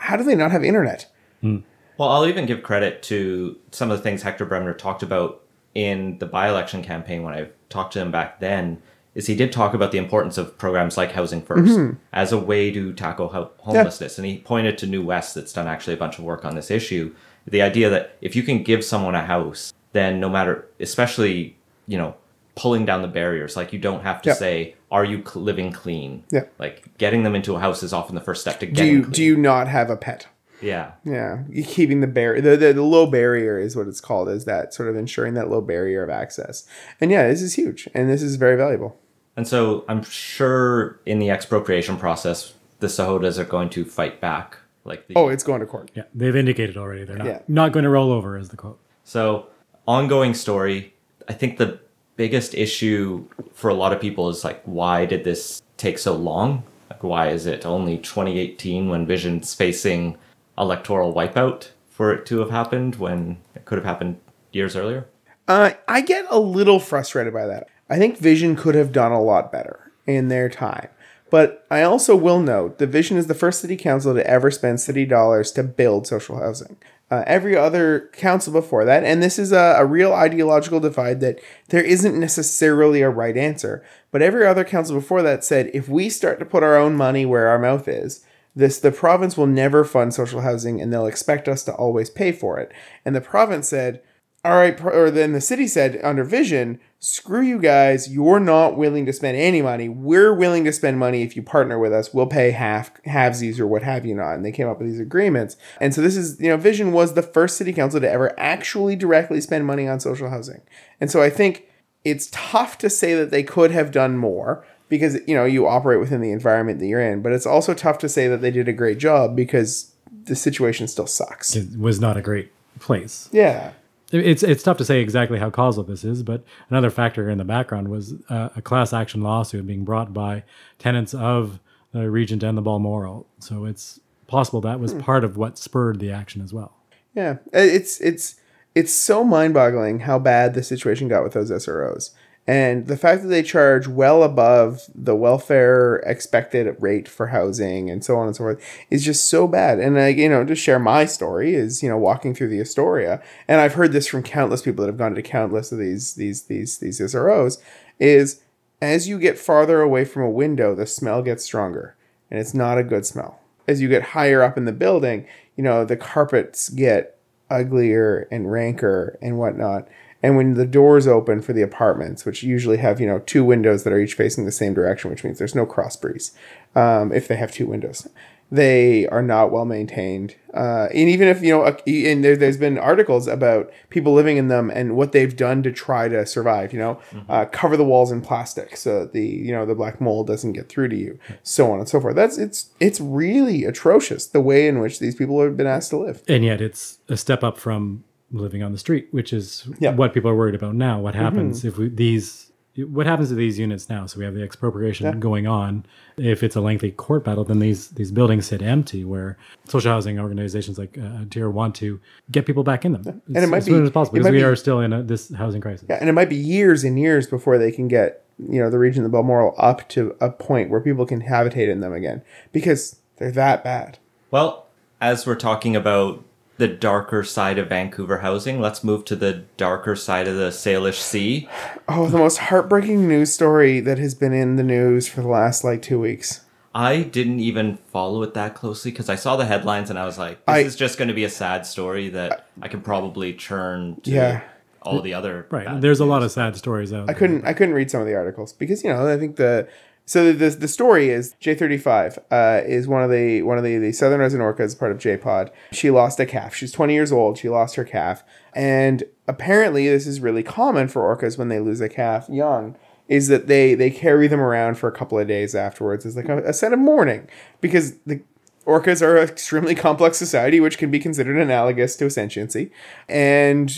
how do they not have internet? Hmm. Well, I'll even give credit to some of the things Hector Bremner talked about in the by-election campaign when I talked to him back then, is he did talk about the importance of programs like Housing First mm-hmm. as a way to tackle ho- homelessness. Yeah. And he pointed to New West that's done actually a bunch of work on this issue. The idea that if you can give someone a house, then no matter, especially, you know, pulling down the barriers, like you don't have to yeah. say, are you cl- living clean? Yeah. Like getting them into a house is often the first step to getting do you, clean. Do you not have a pet? Yeah. Yeah. Keeping the barrier, the, the, the low barrier is what it's called, is that sort of ensuring that low barrier of access. And yeah, this is huge. And this is very valuable. And so I'm sure in the expropriation process, the Sahotas are going to fight back. Like the, oh, it's going to court. Yeah. They've indicated already. They're not, yeah. not going to roll over is the quote. So ongoing story. I think the biggest issue for a lot of people is like, why did this take so long? Like, why is it only twenty eighteen when Vision's facing electoral wipeout for it to have happened when it could have happened years earlier? Uh, I get a little frustrated by that. I think Vision could have done a lot better in their time. But I also will note that Vision is the first city council to ever spend city dollars to build social housing. Uh, every other council before that, and this is a, a real ideological divide that there isn't necessarily a right answer, but every other council before that said, if we start to put our own money where our mouth is, this the province will never fund social housing and they'll expect us to always pay for it. And the province said, all right, or then the city said under Vision, screw you guys, you're not willing to spend any money. We're willing to spend money if you partner with us. We'll pay half, halvesies or what have you not. And they came up with these agreements. And so this is, you know, Vision was the first city council to ever actually directly spend money on social housing. And so I think it's tough to say that they could have done more because, you know, you operate within the environment that you're in. But it's also tough to say that they did a great job because the situation still sucks. It was not a great place. Yeah. It's it's tough to say exactly how causal this is, but another factor in the background was uh, a class action lawsuit being brought by tenants of the Regent and the Balmoral. So it's possible that was hmm. part of what spurred the action as well. Yeah, it's it's it's so mind-boggling how bad the situation got with those S R Os. And the fact that they charge well above the welfare expected rate for housing and so on and so forth is just so bad. And, I, you know, to share my story is, you know, walking through the Astoria, and I've heard this from countless people that have gone to countless of these these these these S R Os, is as you get farther away from a window, the smell gets stronger, and it's not a good smell. As you get higher up in the building, you know, the carpets get uglier and ranker and whatnot. And when the doors open for the apartments, which usually have, you know, two windows that are each facing the same direction, which means there's no cross breeze um, if they have two windows. They are not well maintained. Uh, and even if, you know, a, and there, there's been articles about people living in them and what they've done to try to survive, you know, mm-hmm. uh, cover the walls in plastic so that the, you know, the black mold doesn't get through to you, so on and so forth. That's it's it's really atrocious the way in which these people have been asked to live. And yet it's a step up from living on the street, which is yep. what people are worried about now. What happens mm-hmm. if we, these, what happens to these units now? So we have the expropriation yep. going on. If it's a lengthy court battle, then these, these buildings sit empty where social housing organizations like uh, Atira want to get people back in them. Yeah. And it might as be, soon as possible because we be, are still in a, this housing crisis. Yeah, and it might be years and years before they can get, you know, the Region of the Balmoral up to a point where people can habitate in them again because they're that bad. Well, as we're talking about the darker side of Vancouver housing, let's move to the darker side of the Salish Sea. Oh, the most heartbreaking news story that has been in the news for the last, like, two weeks. I didn't even follow it that closely because I saw the headlines and I was like, this I, is just going to be a sad story that I, I can probably churn to yeah. all the other... Right, there's news. A lot of sad stories out I there. Couldn't, I couldn't read some of the articles because, you know, I think the... So the the story is J thirty-five uh, is one of the one of the, the Southern Resin Orcas, part of J-Pod. She lost a calf. She's twenty years old. She lost her calf. And apparently this is really common for orcas when they lose a calf young, is that they, they carry them around for a couple of days afterwards as like a, a set of mourning. Because the orcas are an extremely complex society, which can be considered analogous to a sentiency. And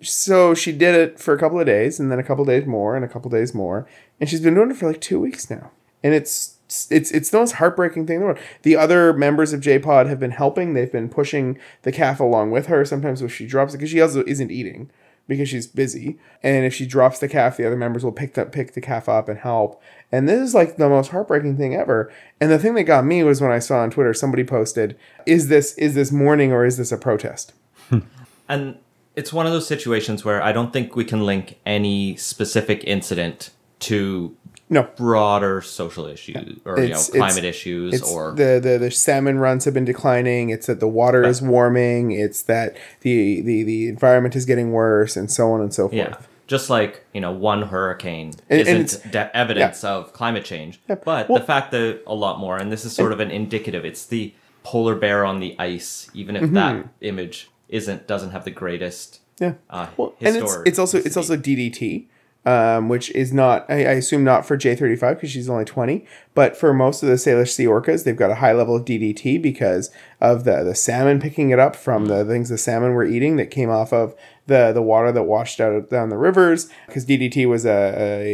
so she did it for a couple of days and then a couple of days more and a couple of days more. And she's been doing it for like two weeks now. And it's it's it's the most heartbreaking thing in the world. The other members of J-Pod have been helping. They've been pushing the calf along with her. Sometimes if she drops it, because she also isn't eating because she's busy. And if she drops the calf, the other members will pick the, pick the calf up and help. And this is like the most heartbreaking thing ever. And the thing that got me was when I saw on Twitter, somebody posted, is this is this mourning or is this a protest? And it's one of those situations where I don't think we can link any specific incident to no. broader social issues or it's, you know, climate it's, issues. It's or the, the, the salmon runs have been declining. It's that the water is warming. It's that the, the, the environment is getting worse and so on and so forth. Yeah. Just like, you know, one hurricane and, isn't and de- evidence yeah. of climate change, yeah. but well, the fact that a lot more, and this is sort and, of an indicative, it's the polar bear on the ice, even if mm-hmm. that image isn't doesn't have the greatest yeah uh, well, and it's, it's also it's also D D T um which is not I, I assume not for J thirty-five because she's only twenty, but for most of the Salish Sea orcas they've got a high level of D D T because of the the salmon picking it up from the things the salmon were eating that came off of the the water that washed out down the rivers, because D D T was a a,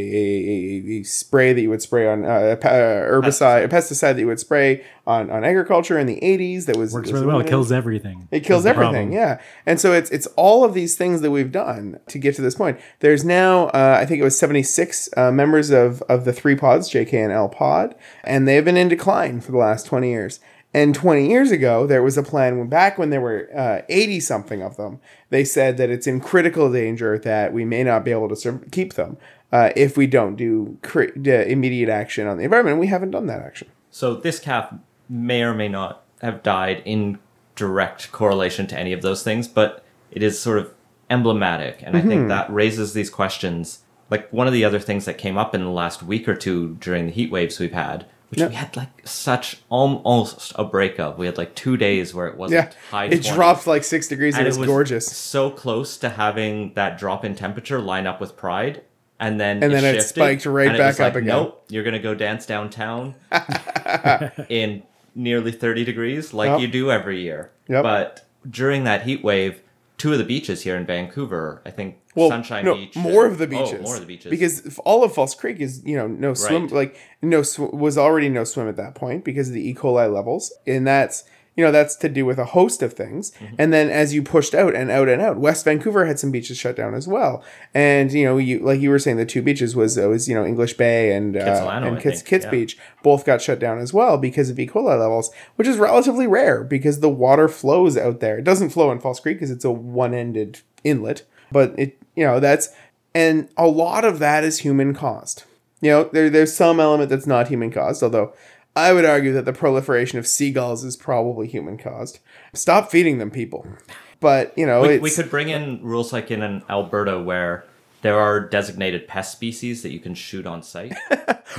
a a spray that you would spray on uh, a herbicide, a pesticide that you would spray on, on agriculture in the eighties. That was works really well. It kills everything. It kills everything. Yeah, and so it's it's all of these things that we've done to get to this point. There's now uh, I think it was seventy-six uh, members of of the three pods, J K and L pod, and they have been in decline for the last twenty years. And twenty years ago, there was a plan when back when there were eighty uh, something of them, they said that it's in critical danger that we may not be able to sur- keep them uh, if we don't do cre- immediate action on the environment. And we haven't done that action. So this calf may or may not have died in direct correlation to any of those things, but it is sort of emblematic. And mm-hmm. I think that raises these questions. Like one of the other things that came up in the last week or two during the heat waves we've had, which yep. we had like such almost a break of. We had like two days where it wasn't yeah. high. It twenties. Dropped like six degrees. And it, was it was gorgeous. So close to having that drop in temperature line up with Pride. And then, and it, then it spiked right back up like, again. Nope, you're going to go dance downtown in nearly thirty degrees like yep. you do every year. Yep. But during that heat wave, two of the beaches here in Vancouver, I think well, Sunshine no, Beach. More and, of the beaches. Oh, more of the beaches. Because all of False Creek is, you know, no swim, right. like no sw- was already no swim at that point because of the E. coli levels. And that's, you know, that's to do with a host of things. Mm-hmm. And then as you pushed out and out and out, West Vancouver had some beaches shut down as well. And, you know, you like you were saying, the two beaches was, was you know, English Bay and uh, and Kitts, Kitts yeah. Beach both got shut down as well because of E. coli levels, which is relatively rare because the water flows out there. It doesn't flow in False Creek because it's a one-ended inlet. But, it you know, that's and a lot of that is human caused. You know, there there's some element that's not human caused, although I would argue that the proliferation of seagulls is probably human-caused. Stop feeding them, people. But, you know, we, it's... we could bring in rules like in Alberta where there are designated pest species that you can shoot on site.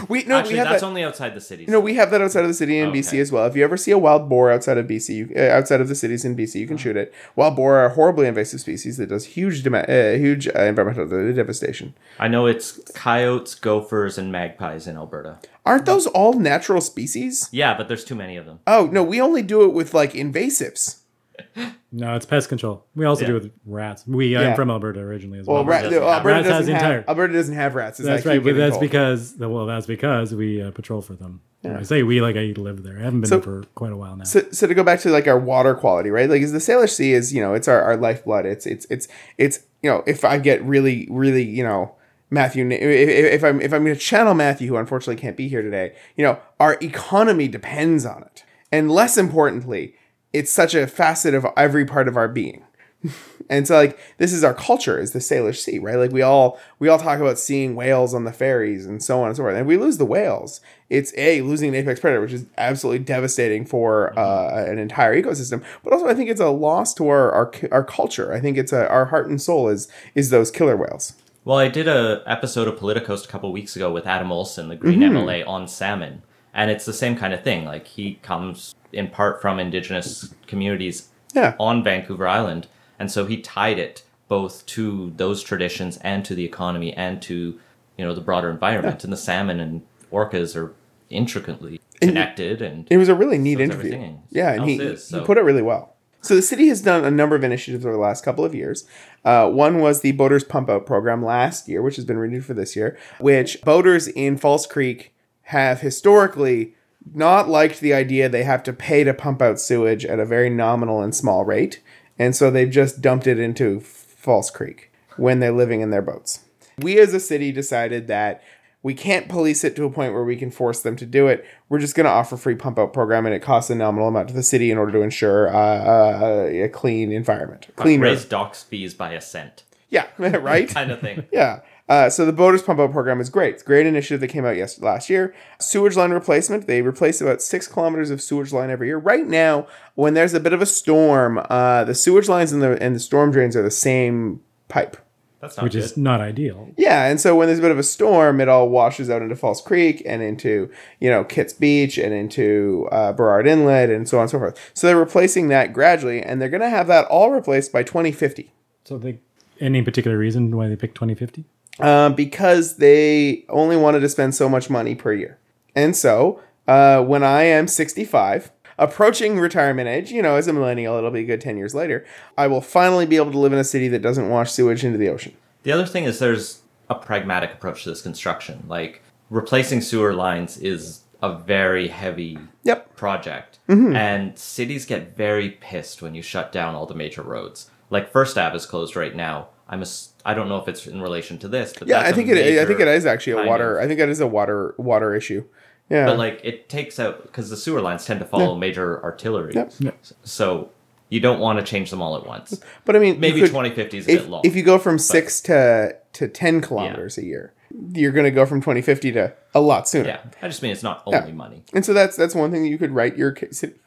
we no, Actually, we have that's that, only outside the city. No, we have that outside of the city in oh, okay. B C as well. If you ever see a wild boar outside of B C, uh, outside of the cities in B C, you can oh. shoot it. Wild boar are a horribly invasive species that does huge, dem- uh, huge uh, environmental devastation. I know it's coyotes, gophers, and magpies in Alberta. Aren't those all natural species? Yeah, but there's too many of them. Oh, no, we only do it with, like, invasives. No, it's pest control. We also yeah. do it with rats. We yeah. I'm from Alberta originally as well. Well, rat, Alberta, doesn't Alberta, doesn't has have, Alberta doesn't have rats. Is that's that right. But that's because well, that's because we uh, patrol for them. Yeah. I say we like I live there. I haven't been so, there for quite a while now. So, so to go back to like our water quality, right? Like, is the Salish Sea is you know it's our, our lifeblood. It's it's it's it's you know if I get really really you know. Matthew, if I'm if I'm going to channel Matthew, who unfortunately can't be here today, you know, our economy depends on it. And less importantly, it's such a facet of every part of our being. And so, like, this is our culture, is the Salish Sea, right? Like, we all we all talk about seeing whales on the ferries and so on and so forth. And if we lose the whales, it's A, losing an apex predator, which is absolutely devastating for uh, an entire ecosystem. But also, I think it's a loss to our our, our culture. I think it's a, our heart and soul is is those killer whales. Well, I did a episode of Politicoast a couple weeks ago with Adam Olson, the Green mm-hmm. M L A, on salmon. And it's the same kind of thing. Like, he comes in part from Indigenous communities yeah. on Vancouver Island. And so he tied it both to those traditions and to the economy and to, you know, the broader environment. Yeah. And the salmon and orcas are intricately connected. And, and it was a really neat so interview. Yeah, and he, is, so. he put it really well. So the city has done a number of initiatives over the last couple of years. Uh, one was the Boaters Pump Out program last year, which has been renewed for this year, which boaters in False Creek have historically not liked the idea they have to pay to pump out sewage at a very nominal and small rate. And so they've just dumped it into False Creek when they're living in their boats. We as a city decided that We can't police it to a point where we can force them to do it. We're just going to offer a free pump-out program, and it costs a nominal amount to the city in order to ensure uh, a, a clean environment. Clean raise docks fees by a cent. Yeah, right? Kind of thing. Yeah. Uh, so the boaters pump-out program is great. It's a great initiative that came out yes, last year. Sewage line replacement. They replace about six kilometers of sewage line every year. Right now, when there's a bit of a storm, uh, the sewage lines and the and the storm drains are the same pipe. That's not Which good. Is not ideal. Yeah, and so when there's a bit of a storm, it all washes out into False Creek and into, you know, Kitts Beach and into uh, Burrard Inlet and so on and so forth. So they're replacing that gradually, and they're going to have that all replaced by twenty fifty. So they, any particular reason why they picked twenty fifty? Uh, because they only wanted to spend so much money per year. And so uh, when I am sixty-five... approaching retirement age, you know, as a millennial, it'll be a good ten years later, I will finally be able to live in a city that doesn't wash sewage into the ocean. The other thing is there's a pragmatic approach to this construction. Like, replacing sewer lines is a very heavy yep. project. Mm-hmm. And cities get very pissed when you shut down all the major roads. Like, First Avenue is closed right now. I'm a, I don't know if it's in relation to this, but yeah, that's I think it. I think it is actually a water. Of, I think that is a water water issue. Yeah. But, like, it takes out... because the sewer lines tend to follow yeah. major artillery. Yep. Yep. So, you don't want to change them all at once. But, I mean... maybe could, twenty fifty is a if, bit long. If you go from but, six to, to ten kilometers yeah. a year, you're going to go from twenty fifty to a lot sooner. Yeah. I just mean it's not only yeah. money. And so, that's that's one thing that you could write your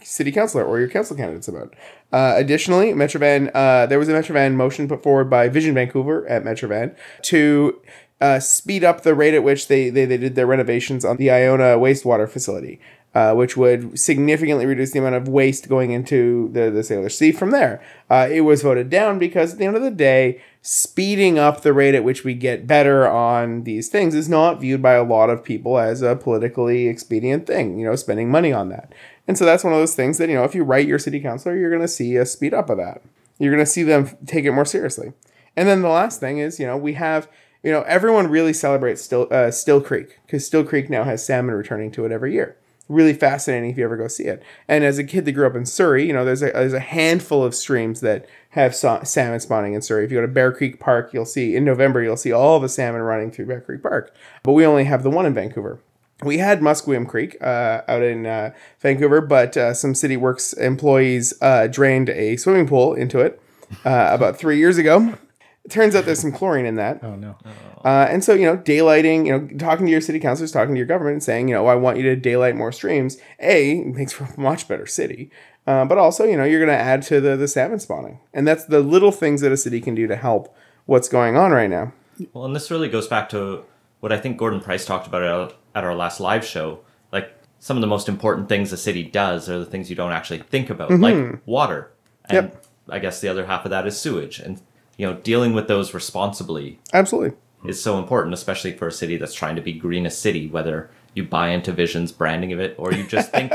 city councilor or your council candidates about. Uh, additionally, Metrovan... Uh, there was a Metrovan motion put forward by Vision Vancouver at Metrovan to... Uh, speed up the rate at which they, they, they did their renovations on the Iona wastewater facility, uh, which would significantly reduce the amount of waste going into the, the Salish Sea from there. Uh, it was voted down because at the end of the day, speeding up the rate at which we get better on these things is not viewed by a lot of people as a politically expedient thing, you know, spending money on that. And so that's one of those things that, you know, if you write your city councilor, you're going to see a speed up of that. You're going to see them take it more seriously. And then the last thing is, you know, we have... you know, everyone really celebrates Still uh, Still Creek because Still Creek now has salmon returning to it every year. Really fascinating if you ever go see it. And as a kid that grew up in Surrey, you know, there's a there's a handful of streams that have sa- salmon spawning in Surrey. If you go to Bear Creek Park, you'll see in November you'll see all the salmon running through Bear Creek Park. But we only have the one in Vancouver. We had Musqueam Creek uh, out in uh, Vancouver, but uh, some City Works employees uh, drained a swimming pool into it uh, about three years ago. It turns out there's some chlorine in that. Oh, no. Uh, and so, you know, daylighting, you know, talking to your city councilors, talking to your government and saying, you know, I want you to daylight more streams. A, makes for a much better city. Uh, but also, you know, you're going to add to the, the salmon spawning. And that's the little things that a city can do to help what's going on right now. Well, and this really goes back to what I think Gordon Price talked about at our last live show. Like, some of the most important things a city does are the things you don't actually think about, mm-hmm. like water. And yep. I guess the other half of that is sewage. And you know, dealing with those responsibly absolutely is so important, especially for a city that's trying to be green a city, whether you buy into Vision's branding of it or you just think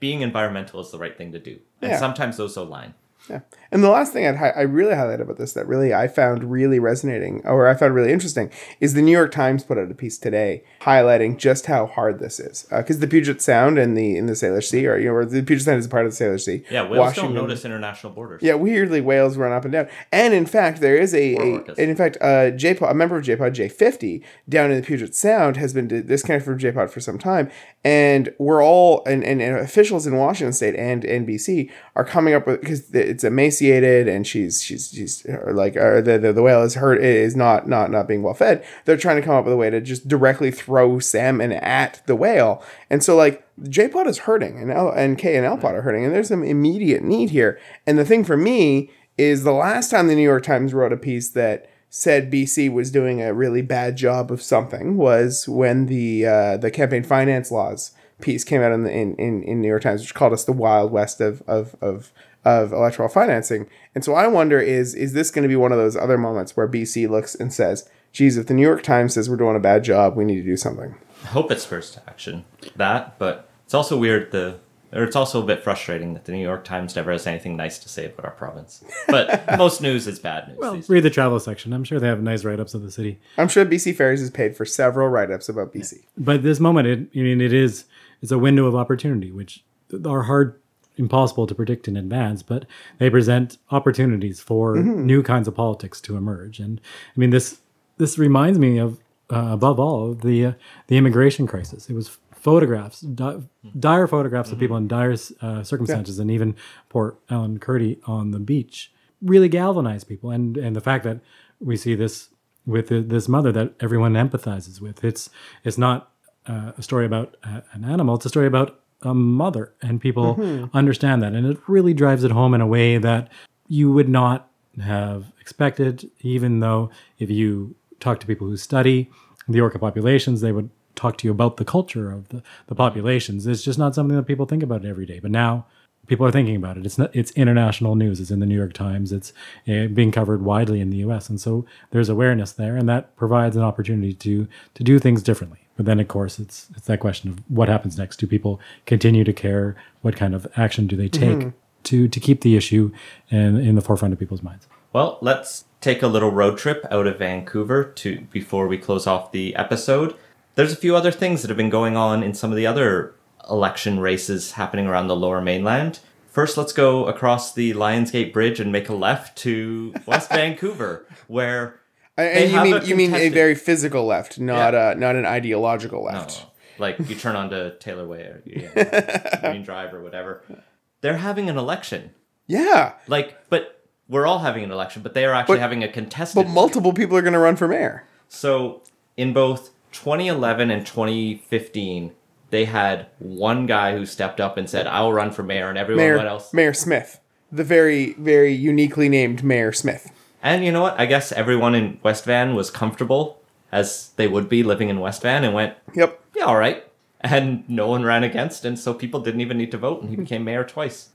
being environmental is the right thing to do. And yeah. sometimes those align. Yeah. And the last thing I'd hi- I really highlight about this that really I found really resonating or I found really interesting is the New York Times put out a piece today highlighting just how hard this is. Because uh, the Puget Sound and the in the Salish Sea, or, you know, or the Puget Sound is a part of the Salish Sea. Yeah, Wales Washington, don't notice international borders. Yeah, weirdly, Wales run up and down. And in fact, there is a, a and in fact, uh, J-Pod, a member of J-Pod, J fifty, down in the Puget Sound has been disconnected from J-Pod for some time. And we're all, and, and, and officials in Washington State and N B C are coming up with, because it's emaciated and she's she's she's or like or the, the the whale is hurt is not not not being well fed. They're trying to come up with a way to just directly throw salmon at the whale. And so like J-Pod is hurting and L and K and L-Pod are hurting and there's some immediate need here. And the thing for me is the last time the New York Times wrote a piece that said B C was doing a really bad job of something was when the uh, the campaign finance laws piece came out in the in, in, in New York Times, which called us the Wild West of of of of electoral financing. And so I wonder, is is this going to be one of those other moments where B C looks and says, geez, if the New York Times says we're doing a bad job, we need to do something. I hope it's first action, that, but it's also weird, the or it's also a bit frustrating that the New York Times never has anything nice to say about our province. But most news is bad news. Well, these read days. The travel section. I'm sure they have nice write-ups of the city. I'm sure B C Ferries is paid for several write-ups about B C. Yeah. But this moment, it, I mean, it is, it's a window of opportunity, which are hard impossible to predict in advance, but they present opportunities for mm-hmm. new kinds of politics to emerge. And I mean, this this reminds me of uh, above all, the uh, the immigration crisis. It was photographs, di- dire photographs mm-hmm. of people in dire uh, circumstances, yeah. and even Port Ellen Curdy on the beach really galvanized people. And and the fact that we see this with the, this mother that everyone empathizes with. It's it's not uh, a story about a, an animal. It's a story about a mother, and people mm-hmm. understand that. And it really drives it home in a way that you would not have expected, even though if you talk to people who study the Orca populations, they would talk to you about the culture of the, the populations. It's just not something that people think about every day. But now people are thinking about it. It's not, it's international news. It's in the New York Times. It's uh, being covered widely in the U S. And so there's awareness there, and that provides an opportunity to to do things differently. But then, of course, it's it's that question of what happens next. Do people continue to care? What kind of action do they take mm-hmm. to to keep the issue in, in the forefront of people's minds? Well, let's take a little road trip out of Vancouver to before we close off the episode. There's a few other things that have been going on in some of the other election races happening around the Lower Mainland. First, let's go across the Lionsgate Bridge and make a left to West Vancouver, where and you mean you mean a very physical left, not yeah. uh, not an ideological left. No, like you turn onto Taylor Way or you know, Green Drive or whatever. They're having an election. Yeah, like but we're all having an election, but they are actually but, having a contested. But multiple election. People are going to run for mayor. So in both twenty eleven and twenty fifteen. They had one guy who stepped up and said, I will run for mayor, and everyone mayor, else. Mayor Smith. The very, very uniquely named Mayor Smith. And you know what? I guess everyone in West Van was comfortable, as they would be living in West Van, and went, yep, yeah, all right. And no one ran against, and so people didn't even need to vote, and he became mayor twice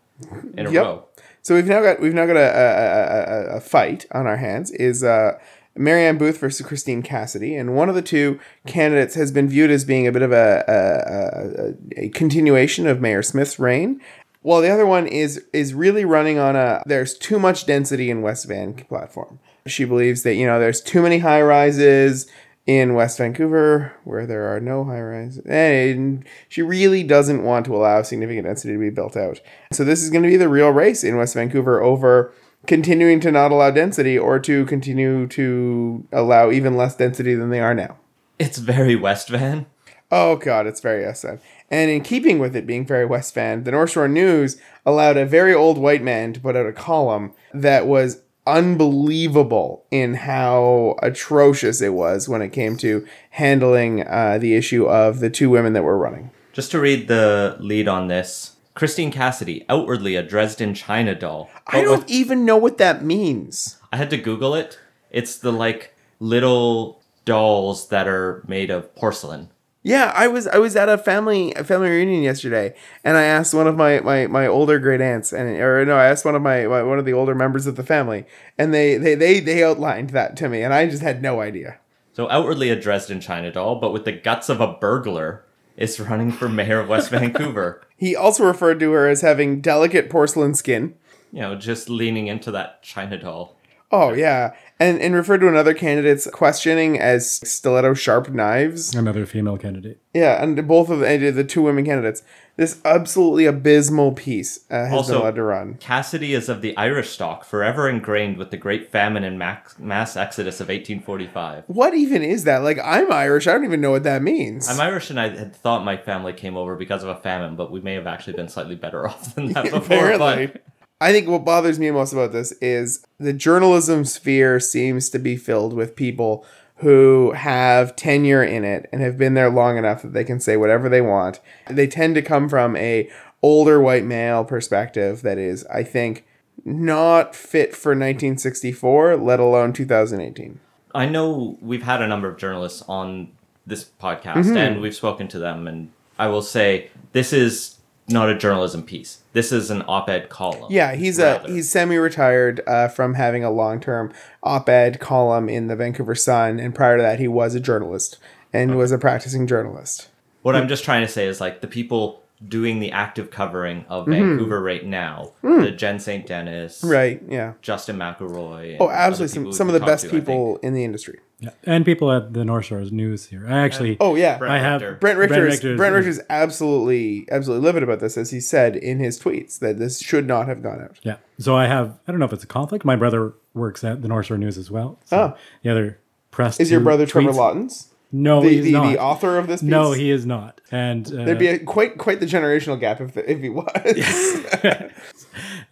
in a yep. row. So we've now got we've now got a, a, a, a fight on our hands, is... Uh, Marianne Booth versus Christine Cassidy, and one of the two candidates has been viewed as being a bit of a, a, a, a continuation of Mayor Smith's reign, while the other one is is really running on a there's too much density in West Van platform. She believes that, you know, there's too many high rises in West Vancouver where there are no high rises, and she really doesn't want to allow significant density to be built out. So this is going to be the real race in West Vancouver over continuing to not allow density, or to continue to allow even less density than they are now. It's very West Van. Oh, God, it's very West Van. And in keeping with it being very West Van, the North Shore News allowed a very old white man to put out a column that was unbelievable in how atrocious it was when it came to handling uh, the issue of the two women that were running. Just to read the lead on this. Christine Cassidy, outwardly a Dresden China doll. I don't with, even know what that means. I had to Google it. It's the, like, little dolls that are made of porcelain. Yeah, I was I was at a family a family reunion yesterday, and I asked one of my, my, my older great aunts, and or no, I asked one of my, my one of the older members of the family, and they, they, they, they outlined that to me, and I just had no idea. So outwardly a Dresden China doll, but with the guts of a burglar, is running for mayor of West Vancouver. He also referred to her as having delicate porcelain skin. You know, just leaning into that China doll. Oh, yeah. And and referred to another candidate's questioning as stiletto sharp knives. Another female candidate. Yeah, and both of the, the two women candidates. This absolutely abysmal piece uh, has also been allowed to run. Cassidy is of the Irish stock, forever ingrained with the Great Famine and max, mass exodus of eighteen forty-five. What even is that? Like, I'm Irish. I don't even know what that means. I'm Irish, and I had thought my family came over because of a famine, but we may have actually been slightly better off than that before. Apparently. But... I think what bothers me most about this is the journalism sphere seems to be filled with people who have tenure in it and have been there long enough that they can say whatever they want. They tend to come from a older white male perspective that is, I think, not fit for nineteen sixty-four, let alone two thousand eighteen. I know we've had a number of journalists on this podcast, mm-hmm. and we've spoken to them, and I will say this is not a journalism piece. This is an op-ed column. Yeah, he's rather. a he's semi-retired uh, from having a long-term op-ed column in the Vancouver Sun, and prior to that, he was a journalist and okay. was a practicing journalist. What I'm just trying to say is, like, the people doing the active covering of mm-hmm. Vancouver right now, mm. the Jen Saint Dennis, right? Yeah, Justin McElroy. Oh, absolutely, some some of the best to, people in the industry. Yeah. And people at the North Shore's news here. I actually, oh yeah, Brent I have Richter. Brent Richter's. Brent Richter's Richter absolutely, absolutely livid about this, as he said in his tweets that this should not have gone out. Yeah. So I have, I don't know if it's a conflict. My brother works at the North Shore News as well. So oh. the other press. Is your brother tweets. Trevor Lawton's? No, the, he's the, not. The author of this piece? No, he is not. And uh, there'd be a, quite quite the generational gap if if he was.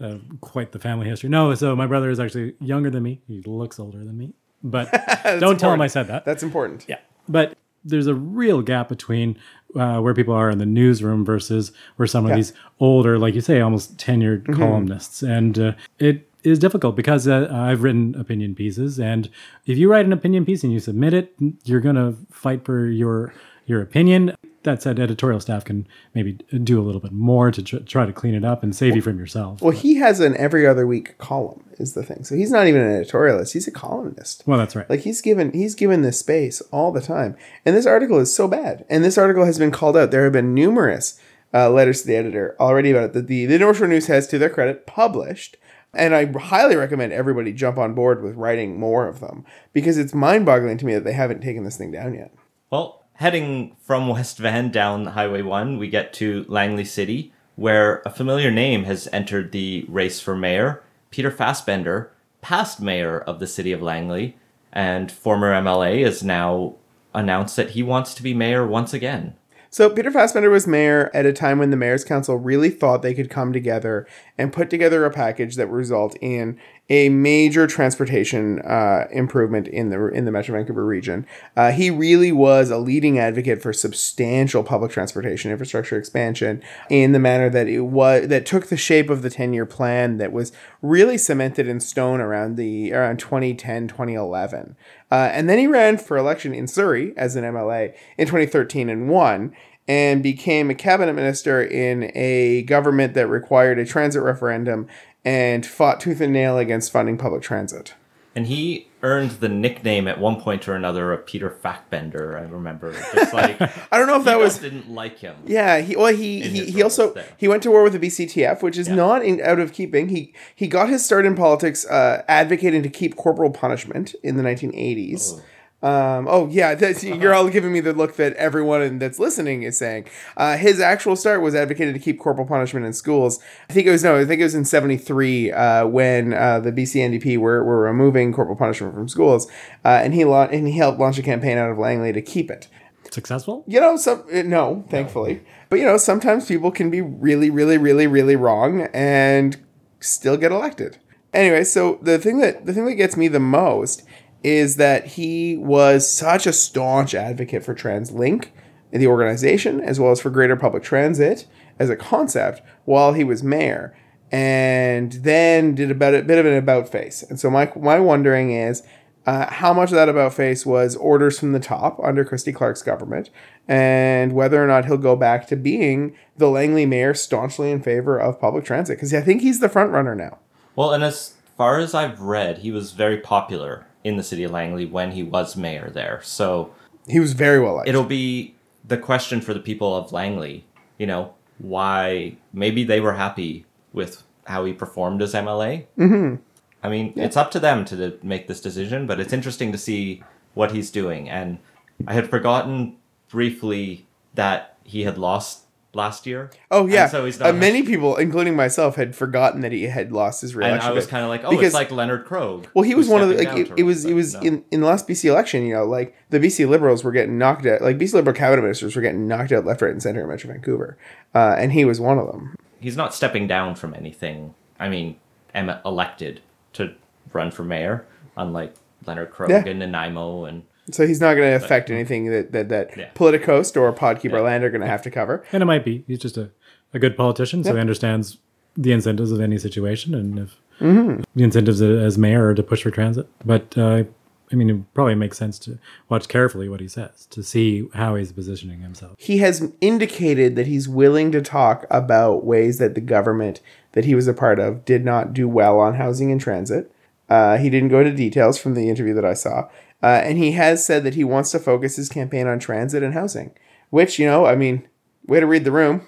uh, quite the family history. No, so my brother is actually younger than me. He looks older than me. But don't important. tell him I said that. That's important. Yeah. But there's a real gap between uh, where people are in the newsroom versus where some of yeah. these older, like you say, almost tenured mm-hmm. columnists. And uh, it is difficult because uh, I've written opinion pieces. And if you write an opinion piece and you submit it, you're going to fight for your your opinion. That said, editorial staff can maybe do a little bit more to tr- try to clean it up and save well, you from yourself. Well, but. He has an every other week column is the thing. So he's not even an editorialist. He's a columnist. Well, that's right. Like he's given he's given this space all the time. And this article is so bad. And this article has been called out. There have been numerous uh, letters to the editor already about it that the, the North Shore News has, to their credit, published. And I highly recommend everybody jump on board with writing more of them because it's mind-boggling to me that they haven't taken this thing down yet. Well, heading from West Van down Highway one, we get to Langley City, where a familiar name has entered the race for mayor. Peter Fassbender, past mayor of the city of Langley, and former M L A, has now announced that he wants to be mayor once again. So Peter Fassbender was mayor at a time when the mayor's council really thought they could come together and put together a package that would result in a major transportation uh, improvement in the in the Metro Vancouver region. Uh, he really was a leading advocate for substantial public transportation infrastructure expansion in the manner that it was that took the shape of the ten-year plan that was really cemented in stone around the around twenty ten, twenty eleven. Uh, and then he ran for election in Surrey as an M L A in twenty thirteen and won, and became a cabinet minister in a government that required a transit referendum and fought tooth and nail against funding public transit. And he earned the nickname at one point or another of Peter Fassbender, I remember. Just like I don't know if that was didn't like him. Yeah, he well he he, he also there. he went to war with the B C T F, which is yeah. not in, out of keeping. He he got his start in politics uh, advocating to keep corporal punishment in the nineteen eighties. Oh. Um, oh, yeah, that's, you're all giving me the look that everyone that's listening is saying. Uh, his actual start was advocating to keep corporal punishment in schools. I think it was, no, I think it was in seventy-three uh, when uh, the B C N D P were, were removing corporal punishment from schools. Uh, and he la- and he helped launch a campaign out of Langley to keep it. Successful? You know, some no, thankfully. No. But, you know, sometimes people can be really, really, really, really wrong and still get elected. Anyway, so the thing that the thing that gets me the most is that he was such a staunch advocate for TransLink, the organization, as well as for greater public transit as a concept while he was mayor, and then did about a bit of an about-face. And so my, my wondering is uh, how much of that about-face was orders from the top under Christy Clark's government, and whether or not he'll go back to being the Langley mayor staunchly in favor of public transit, because I think he's the front-runner now. Well, and as far as I've read, he was very popular in the city of Langley when he was mayor there. So he was very well liked. It'll be the question for the people of Langley, you know, why maybe they were happy with how he performed as M L A. Mm-hmm. I mean, yeah. It's up to them to make this decision, but it's interesting to see what he's doing. And I had forgotten briefly that he had lost last year. Oh, yeah. So he's not uh, many people, including myself, had forgotten that he had lost his re-election. And I was kind of like, oh, because, it's like Leonard Krogh. Well, he was one of the, like, it, it was, it was no. in, in the last B C election, you know, like, the B C Liberals were getting knocked out, like, B C Liberal cabinet ministers were getting knocked out left, right, and center in Metro Vancouver. Uh, and he was one of them. He's not stepping down from anything. I mean, I'm elected to run for mayor, unlike Leonard Krogh yeah. and Nanaimo and... So he's not going to affect anything that that, that yeah. Politicoast or Podkeeper yeah. Land are going to have to cover. And it might be. He's just a, a good politician, so yeah. he understands the incentives of any situation, and if mm-hmm. the incentives as mayor are to push for transit. But, uh, I mean, it probably makes sense to watch carefully what he says, to see how he's positioning himself. He has indicated that he's willing to talk about ways that the government that he was a part of did not do well on housing and transit. Uh, he didn't go into details from the interview that I saw. Uh, and he has said that he wants to focus his campaign on transit and housing, which, you know, I mean, way to read the room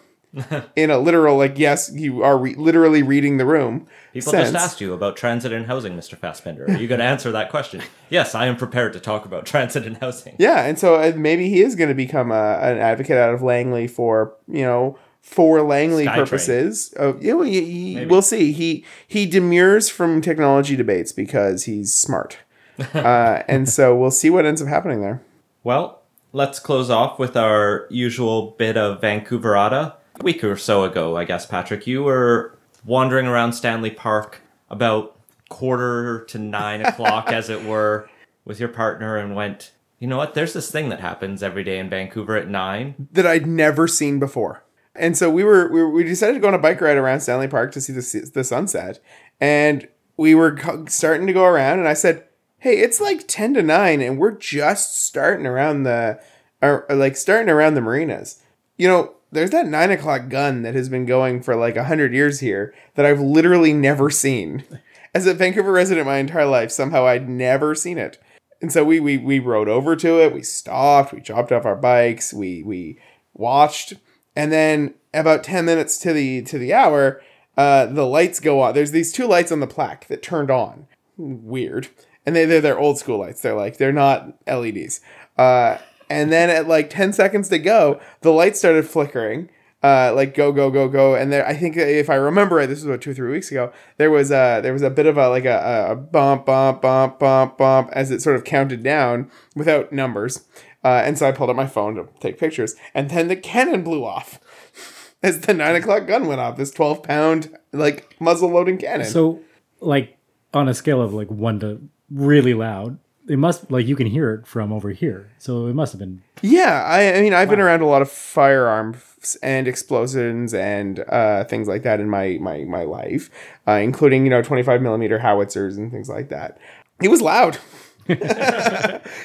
in a literal, like, yes, you are re- literally reading the room. People sense. Just asked you about transit and housing, Mister Fassbender. Are you going to answer that question? Yes, I am prepared to talk about transit and housing. Yeah. And so uh, maybe he is going to become a, an advocate out of Langley for, you know, for Langley Sky purposes. Uh, you know, he, he, we'll see. He, he demurs from technology debates because he's smart. uh, and so we'll see what ends up happening there. Well, let's close off with our usual bit of Vancouverata. A week or so ago, I guess, Patrick, you were wandering around Stanley Park about quarter to nine o'clock, as it were, with your partner and went, you know what, there's this thing that happens every day in Vancouver at nine. That I'd never seen before. And so we were, we, were, we decided to go on a bike ride around Stanley Park to see the, the sunset. And we were starting to go around and I said, hey, it's like ten to nine and we're just starting around the, or like starting around the marinas. You know, there's that nine o'clock gun that has been going for like a hundred years here that I've literally never seen. As a Vancouver resident my entire life, somehow I'd never seen it. And so we, we, we rode over to it. We stopped, we dropped off our bikes. We, we watched. And then about ten minutes to the to the hour, uh, the lights go on. There's these two lights on the plaque that turned on. Weird. And they, they're they're old school lights. They're like, they're not L E Ds. Uh, and then at like ten seconds to go, the lights started flickering. Uh, like go, go, go, go. And there, I think if I remember right, this was about two or three weeks ago, there was a, there was a bit of a, like a, a bump, bump, bump, bump, bump, as it sort of counted down without numbers. Uh, and so I pulled up my phone to take pictures. And then the cannon blew off as the nine o'clock gun went off. This twelve pound, like, muzzle loading cannon. So, like, on a scale of like one to really loud, it must, like, you can hear it from over here. So it must have been. Yeah. I, I mean, I've wow. been around a lot of firearms and explosions and uh, things like that in my, my, my life, uh, including, you know, twenty-five millimeter howitzers and things like that. It was loud.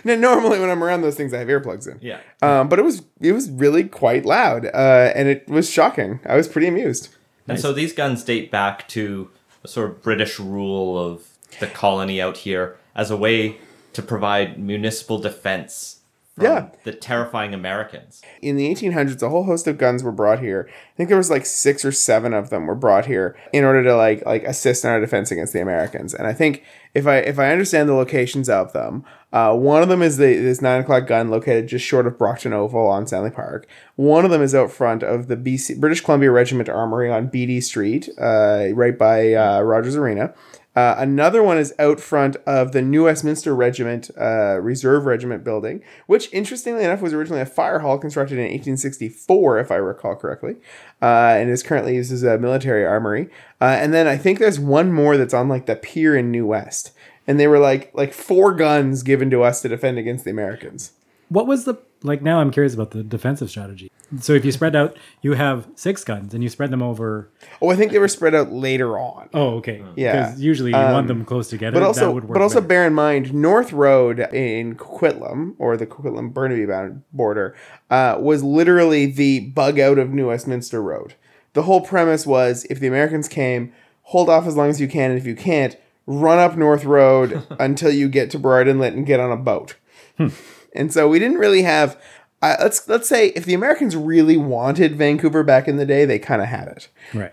Now, normally when I'm around those things I have earplugs in. Yeah. Um, but it was it was really quite loud, uh, and it was shocking. I was pretty amused. And nice. So these guns date back to a sort of British rule of the colony out here as a way to provide municipal defense from yeah. the terrifying Americans. In the eighteen hundreds, a whole host of guns were brought here. I think there was like six or seven of them were brought here in order to like like assist in our defense against the Americans. And I think If I if I understand the locations of them, uh, one of them is the this nine o'clock gun located just short of Brockton Oval on Stanley Park. One of them is out front of the B C British Columbia Regiment Armory on Beatty Street, uh, right by uh, Rogers Arena. Uh, another one is out front of the New Westminster Regiment uh, Reserve Regiment building, which interestingly enough was originally a fire hall constructed in eighteen sixty-four, if I recall correctly, uh, and is currently used as a military armory. Uh, and then I think there's one more that's on like the pier in New West. And they were like like four guns given to us to defend against the Americans. What was the, like, now I'm curious about the defensive strategy. So if you spread out, you have six guns and you spread them over. Oh, I think they were spread out later on. Oh, okay. Yeah. Because usually you um, want them close together. But also, that would work but also better. Bear in mind, North Road in Coquitlam, or the Coquitlam-Burnaby border, uh, was literally the bug out of New Westminster Road. The whole premise was if the Americans came, hold off as long as you can, and if you can't, run up North Road until you get to Burrard Inlet and get on a boat. Hmm. And so we didn't really have, uh, let's let's say if the Americans really wanted Vancouver back in the day, they kind of had it. Right.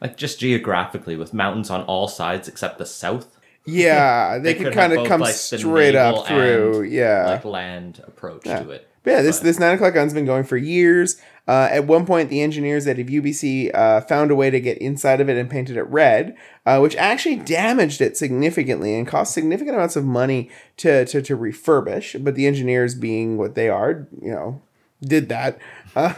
Like just geographically with mountains on all sides except the south. Yeah, they, they could kind of come like straight up through. Yeah. Like land approach yeah. to it. But yeah, this, but. this nine o'clock gun's been going for years. Uh, at one point, the engineers at U B C uh, found a way to get inside of it and painted it red, uh, which actually damaged it significantly and cost significant amounts of money to, to, to refurbish. But the engineers, being what they are, you know, did that. uh,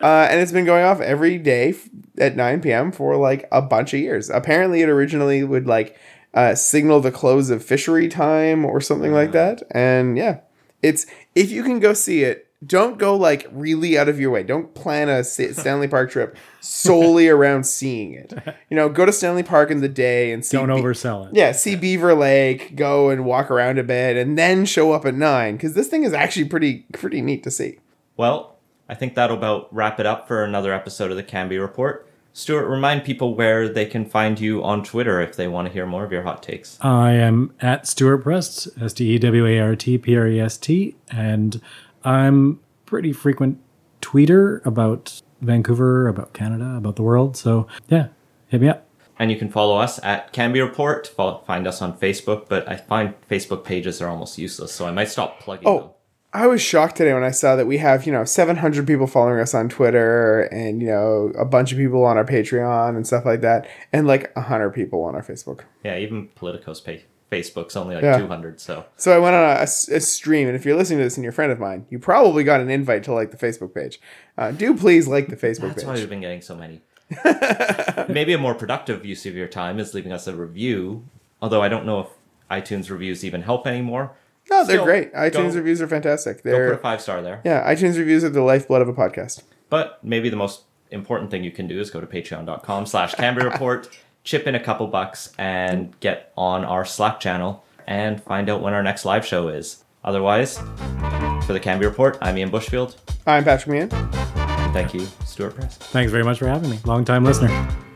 and it's been going off every day at nine p.m. for like a bunch of years. Apparently, it originally would like uh, signal the close of fishery time or something like that. And yeah, it's if you can go see it. Don't go, like, really out of your way. Don't plan a Stanley Park trip solely around seeing it. You know, go to Stanley Park in the day and see... Don't Be- oversell it. Yeah, see yeah. Beaver Lake, go and walk around a bit, and then show up at nine, because this thing is actually pretty pretty neat to see. Well, I think that'll about wrap it up for another episode of the Canby Report. Stuart, remind people where they can find you on Twitter if they want to hear more of your hot takes. I am at Stewart Prest, S D E W A R T P R E S T, and... I'm pretty frequent tweeter about Vancouver, about Canada, about the world. So yeah, hit me up. And you can follow us at Canby Report. Follow, find us on Facebook, but I find Facebook pages are almost useless, so I might stop plugging oh, them. Oh, I was shocked today when I saw that we have, you know, seven hundred people following us on Twitter and, you know, a bunch of people on our Patreon and stuff like that. And like one hundred people on our Facebook. Yeah, even Politico's page. Facebook's only like yeah. two hundred. So so I went on a, a stream, and if you're listening to this and you're a friend of mine, you probably got an invite to like the Facebook page. Uh, do please like the Facebook That's page. That's why we've been getting so many. Maybe a more productive use of your time is leaving us a review, although I don't know if iTunes reviews even help anymore. No, they're Still, great. iTunes go, reviews are fantastic. They're, go put a five star there. Yeah, iTunes reviews are the lifeblood of a podcast. But maybe the most important thing you can do is go to patreon.com slash Canberra Report, chip in a couple bucks, and get on our Slack channel and find out when our next live show is. Otherwise, for the Canberra Report, I'm Ian Bushfield. I'm Patrick Meehan. Thank you, Stewart Prest. Thanks very much for having me. Long time listener.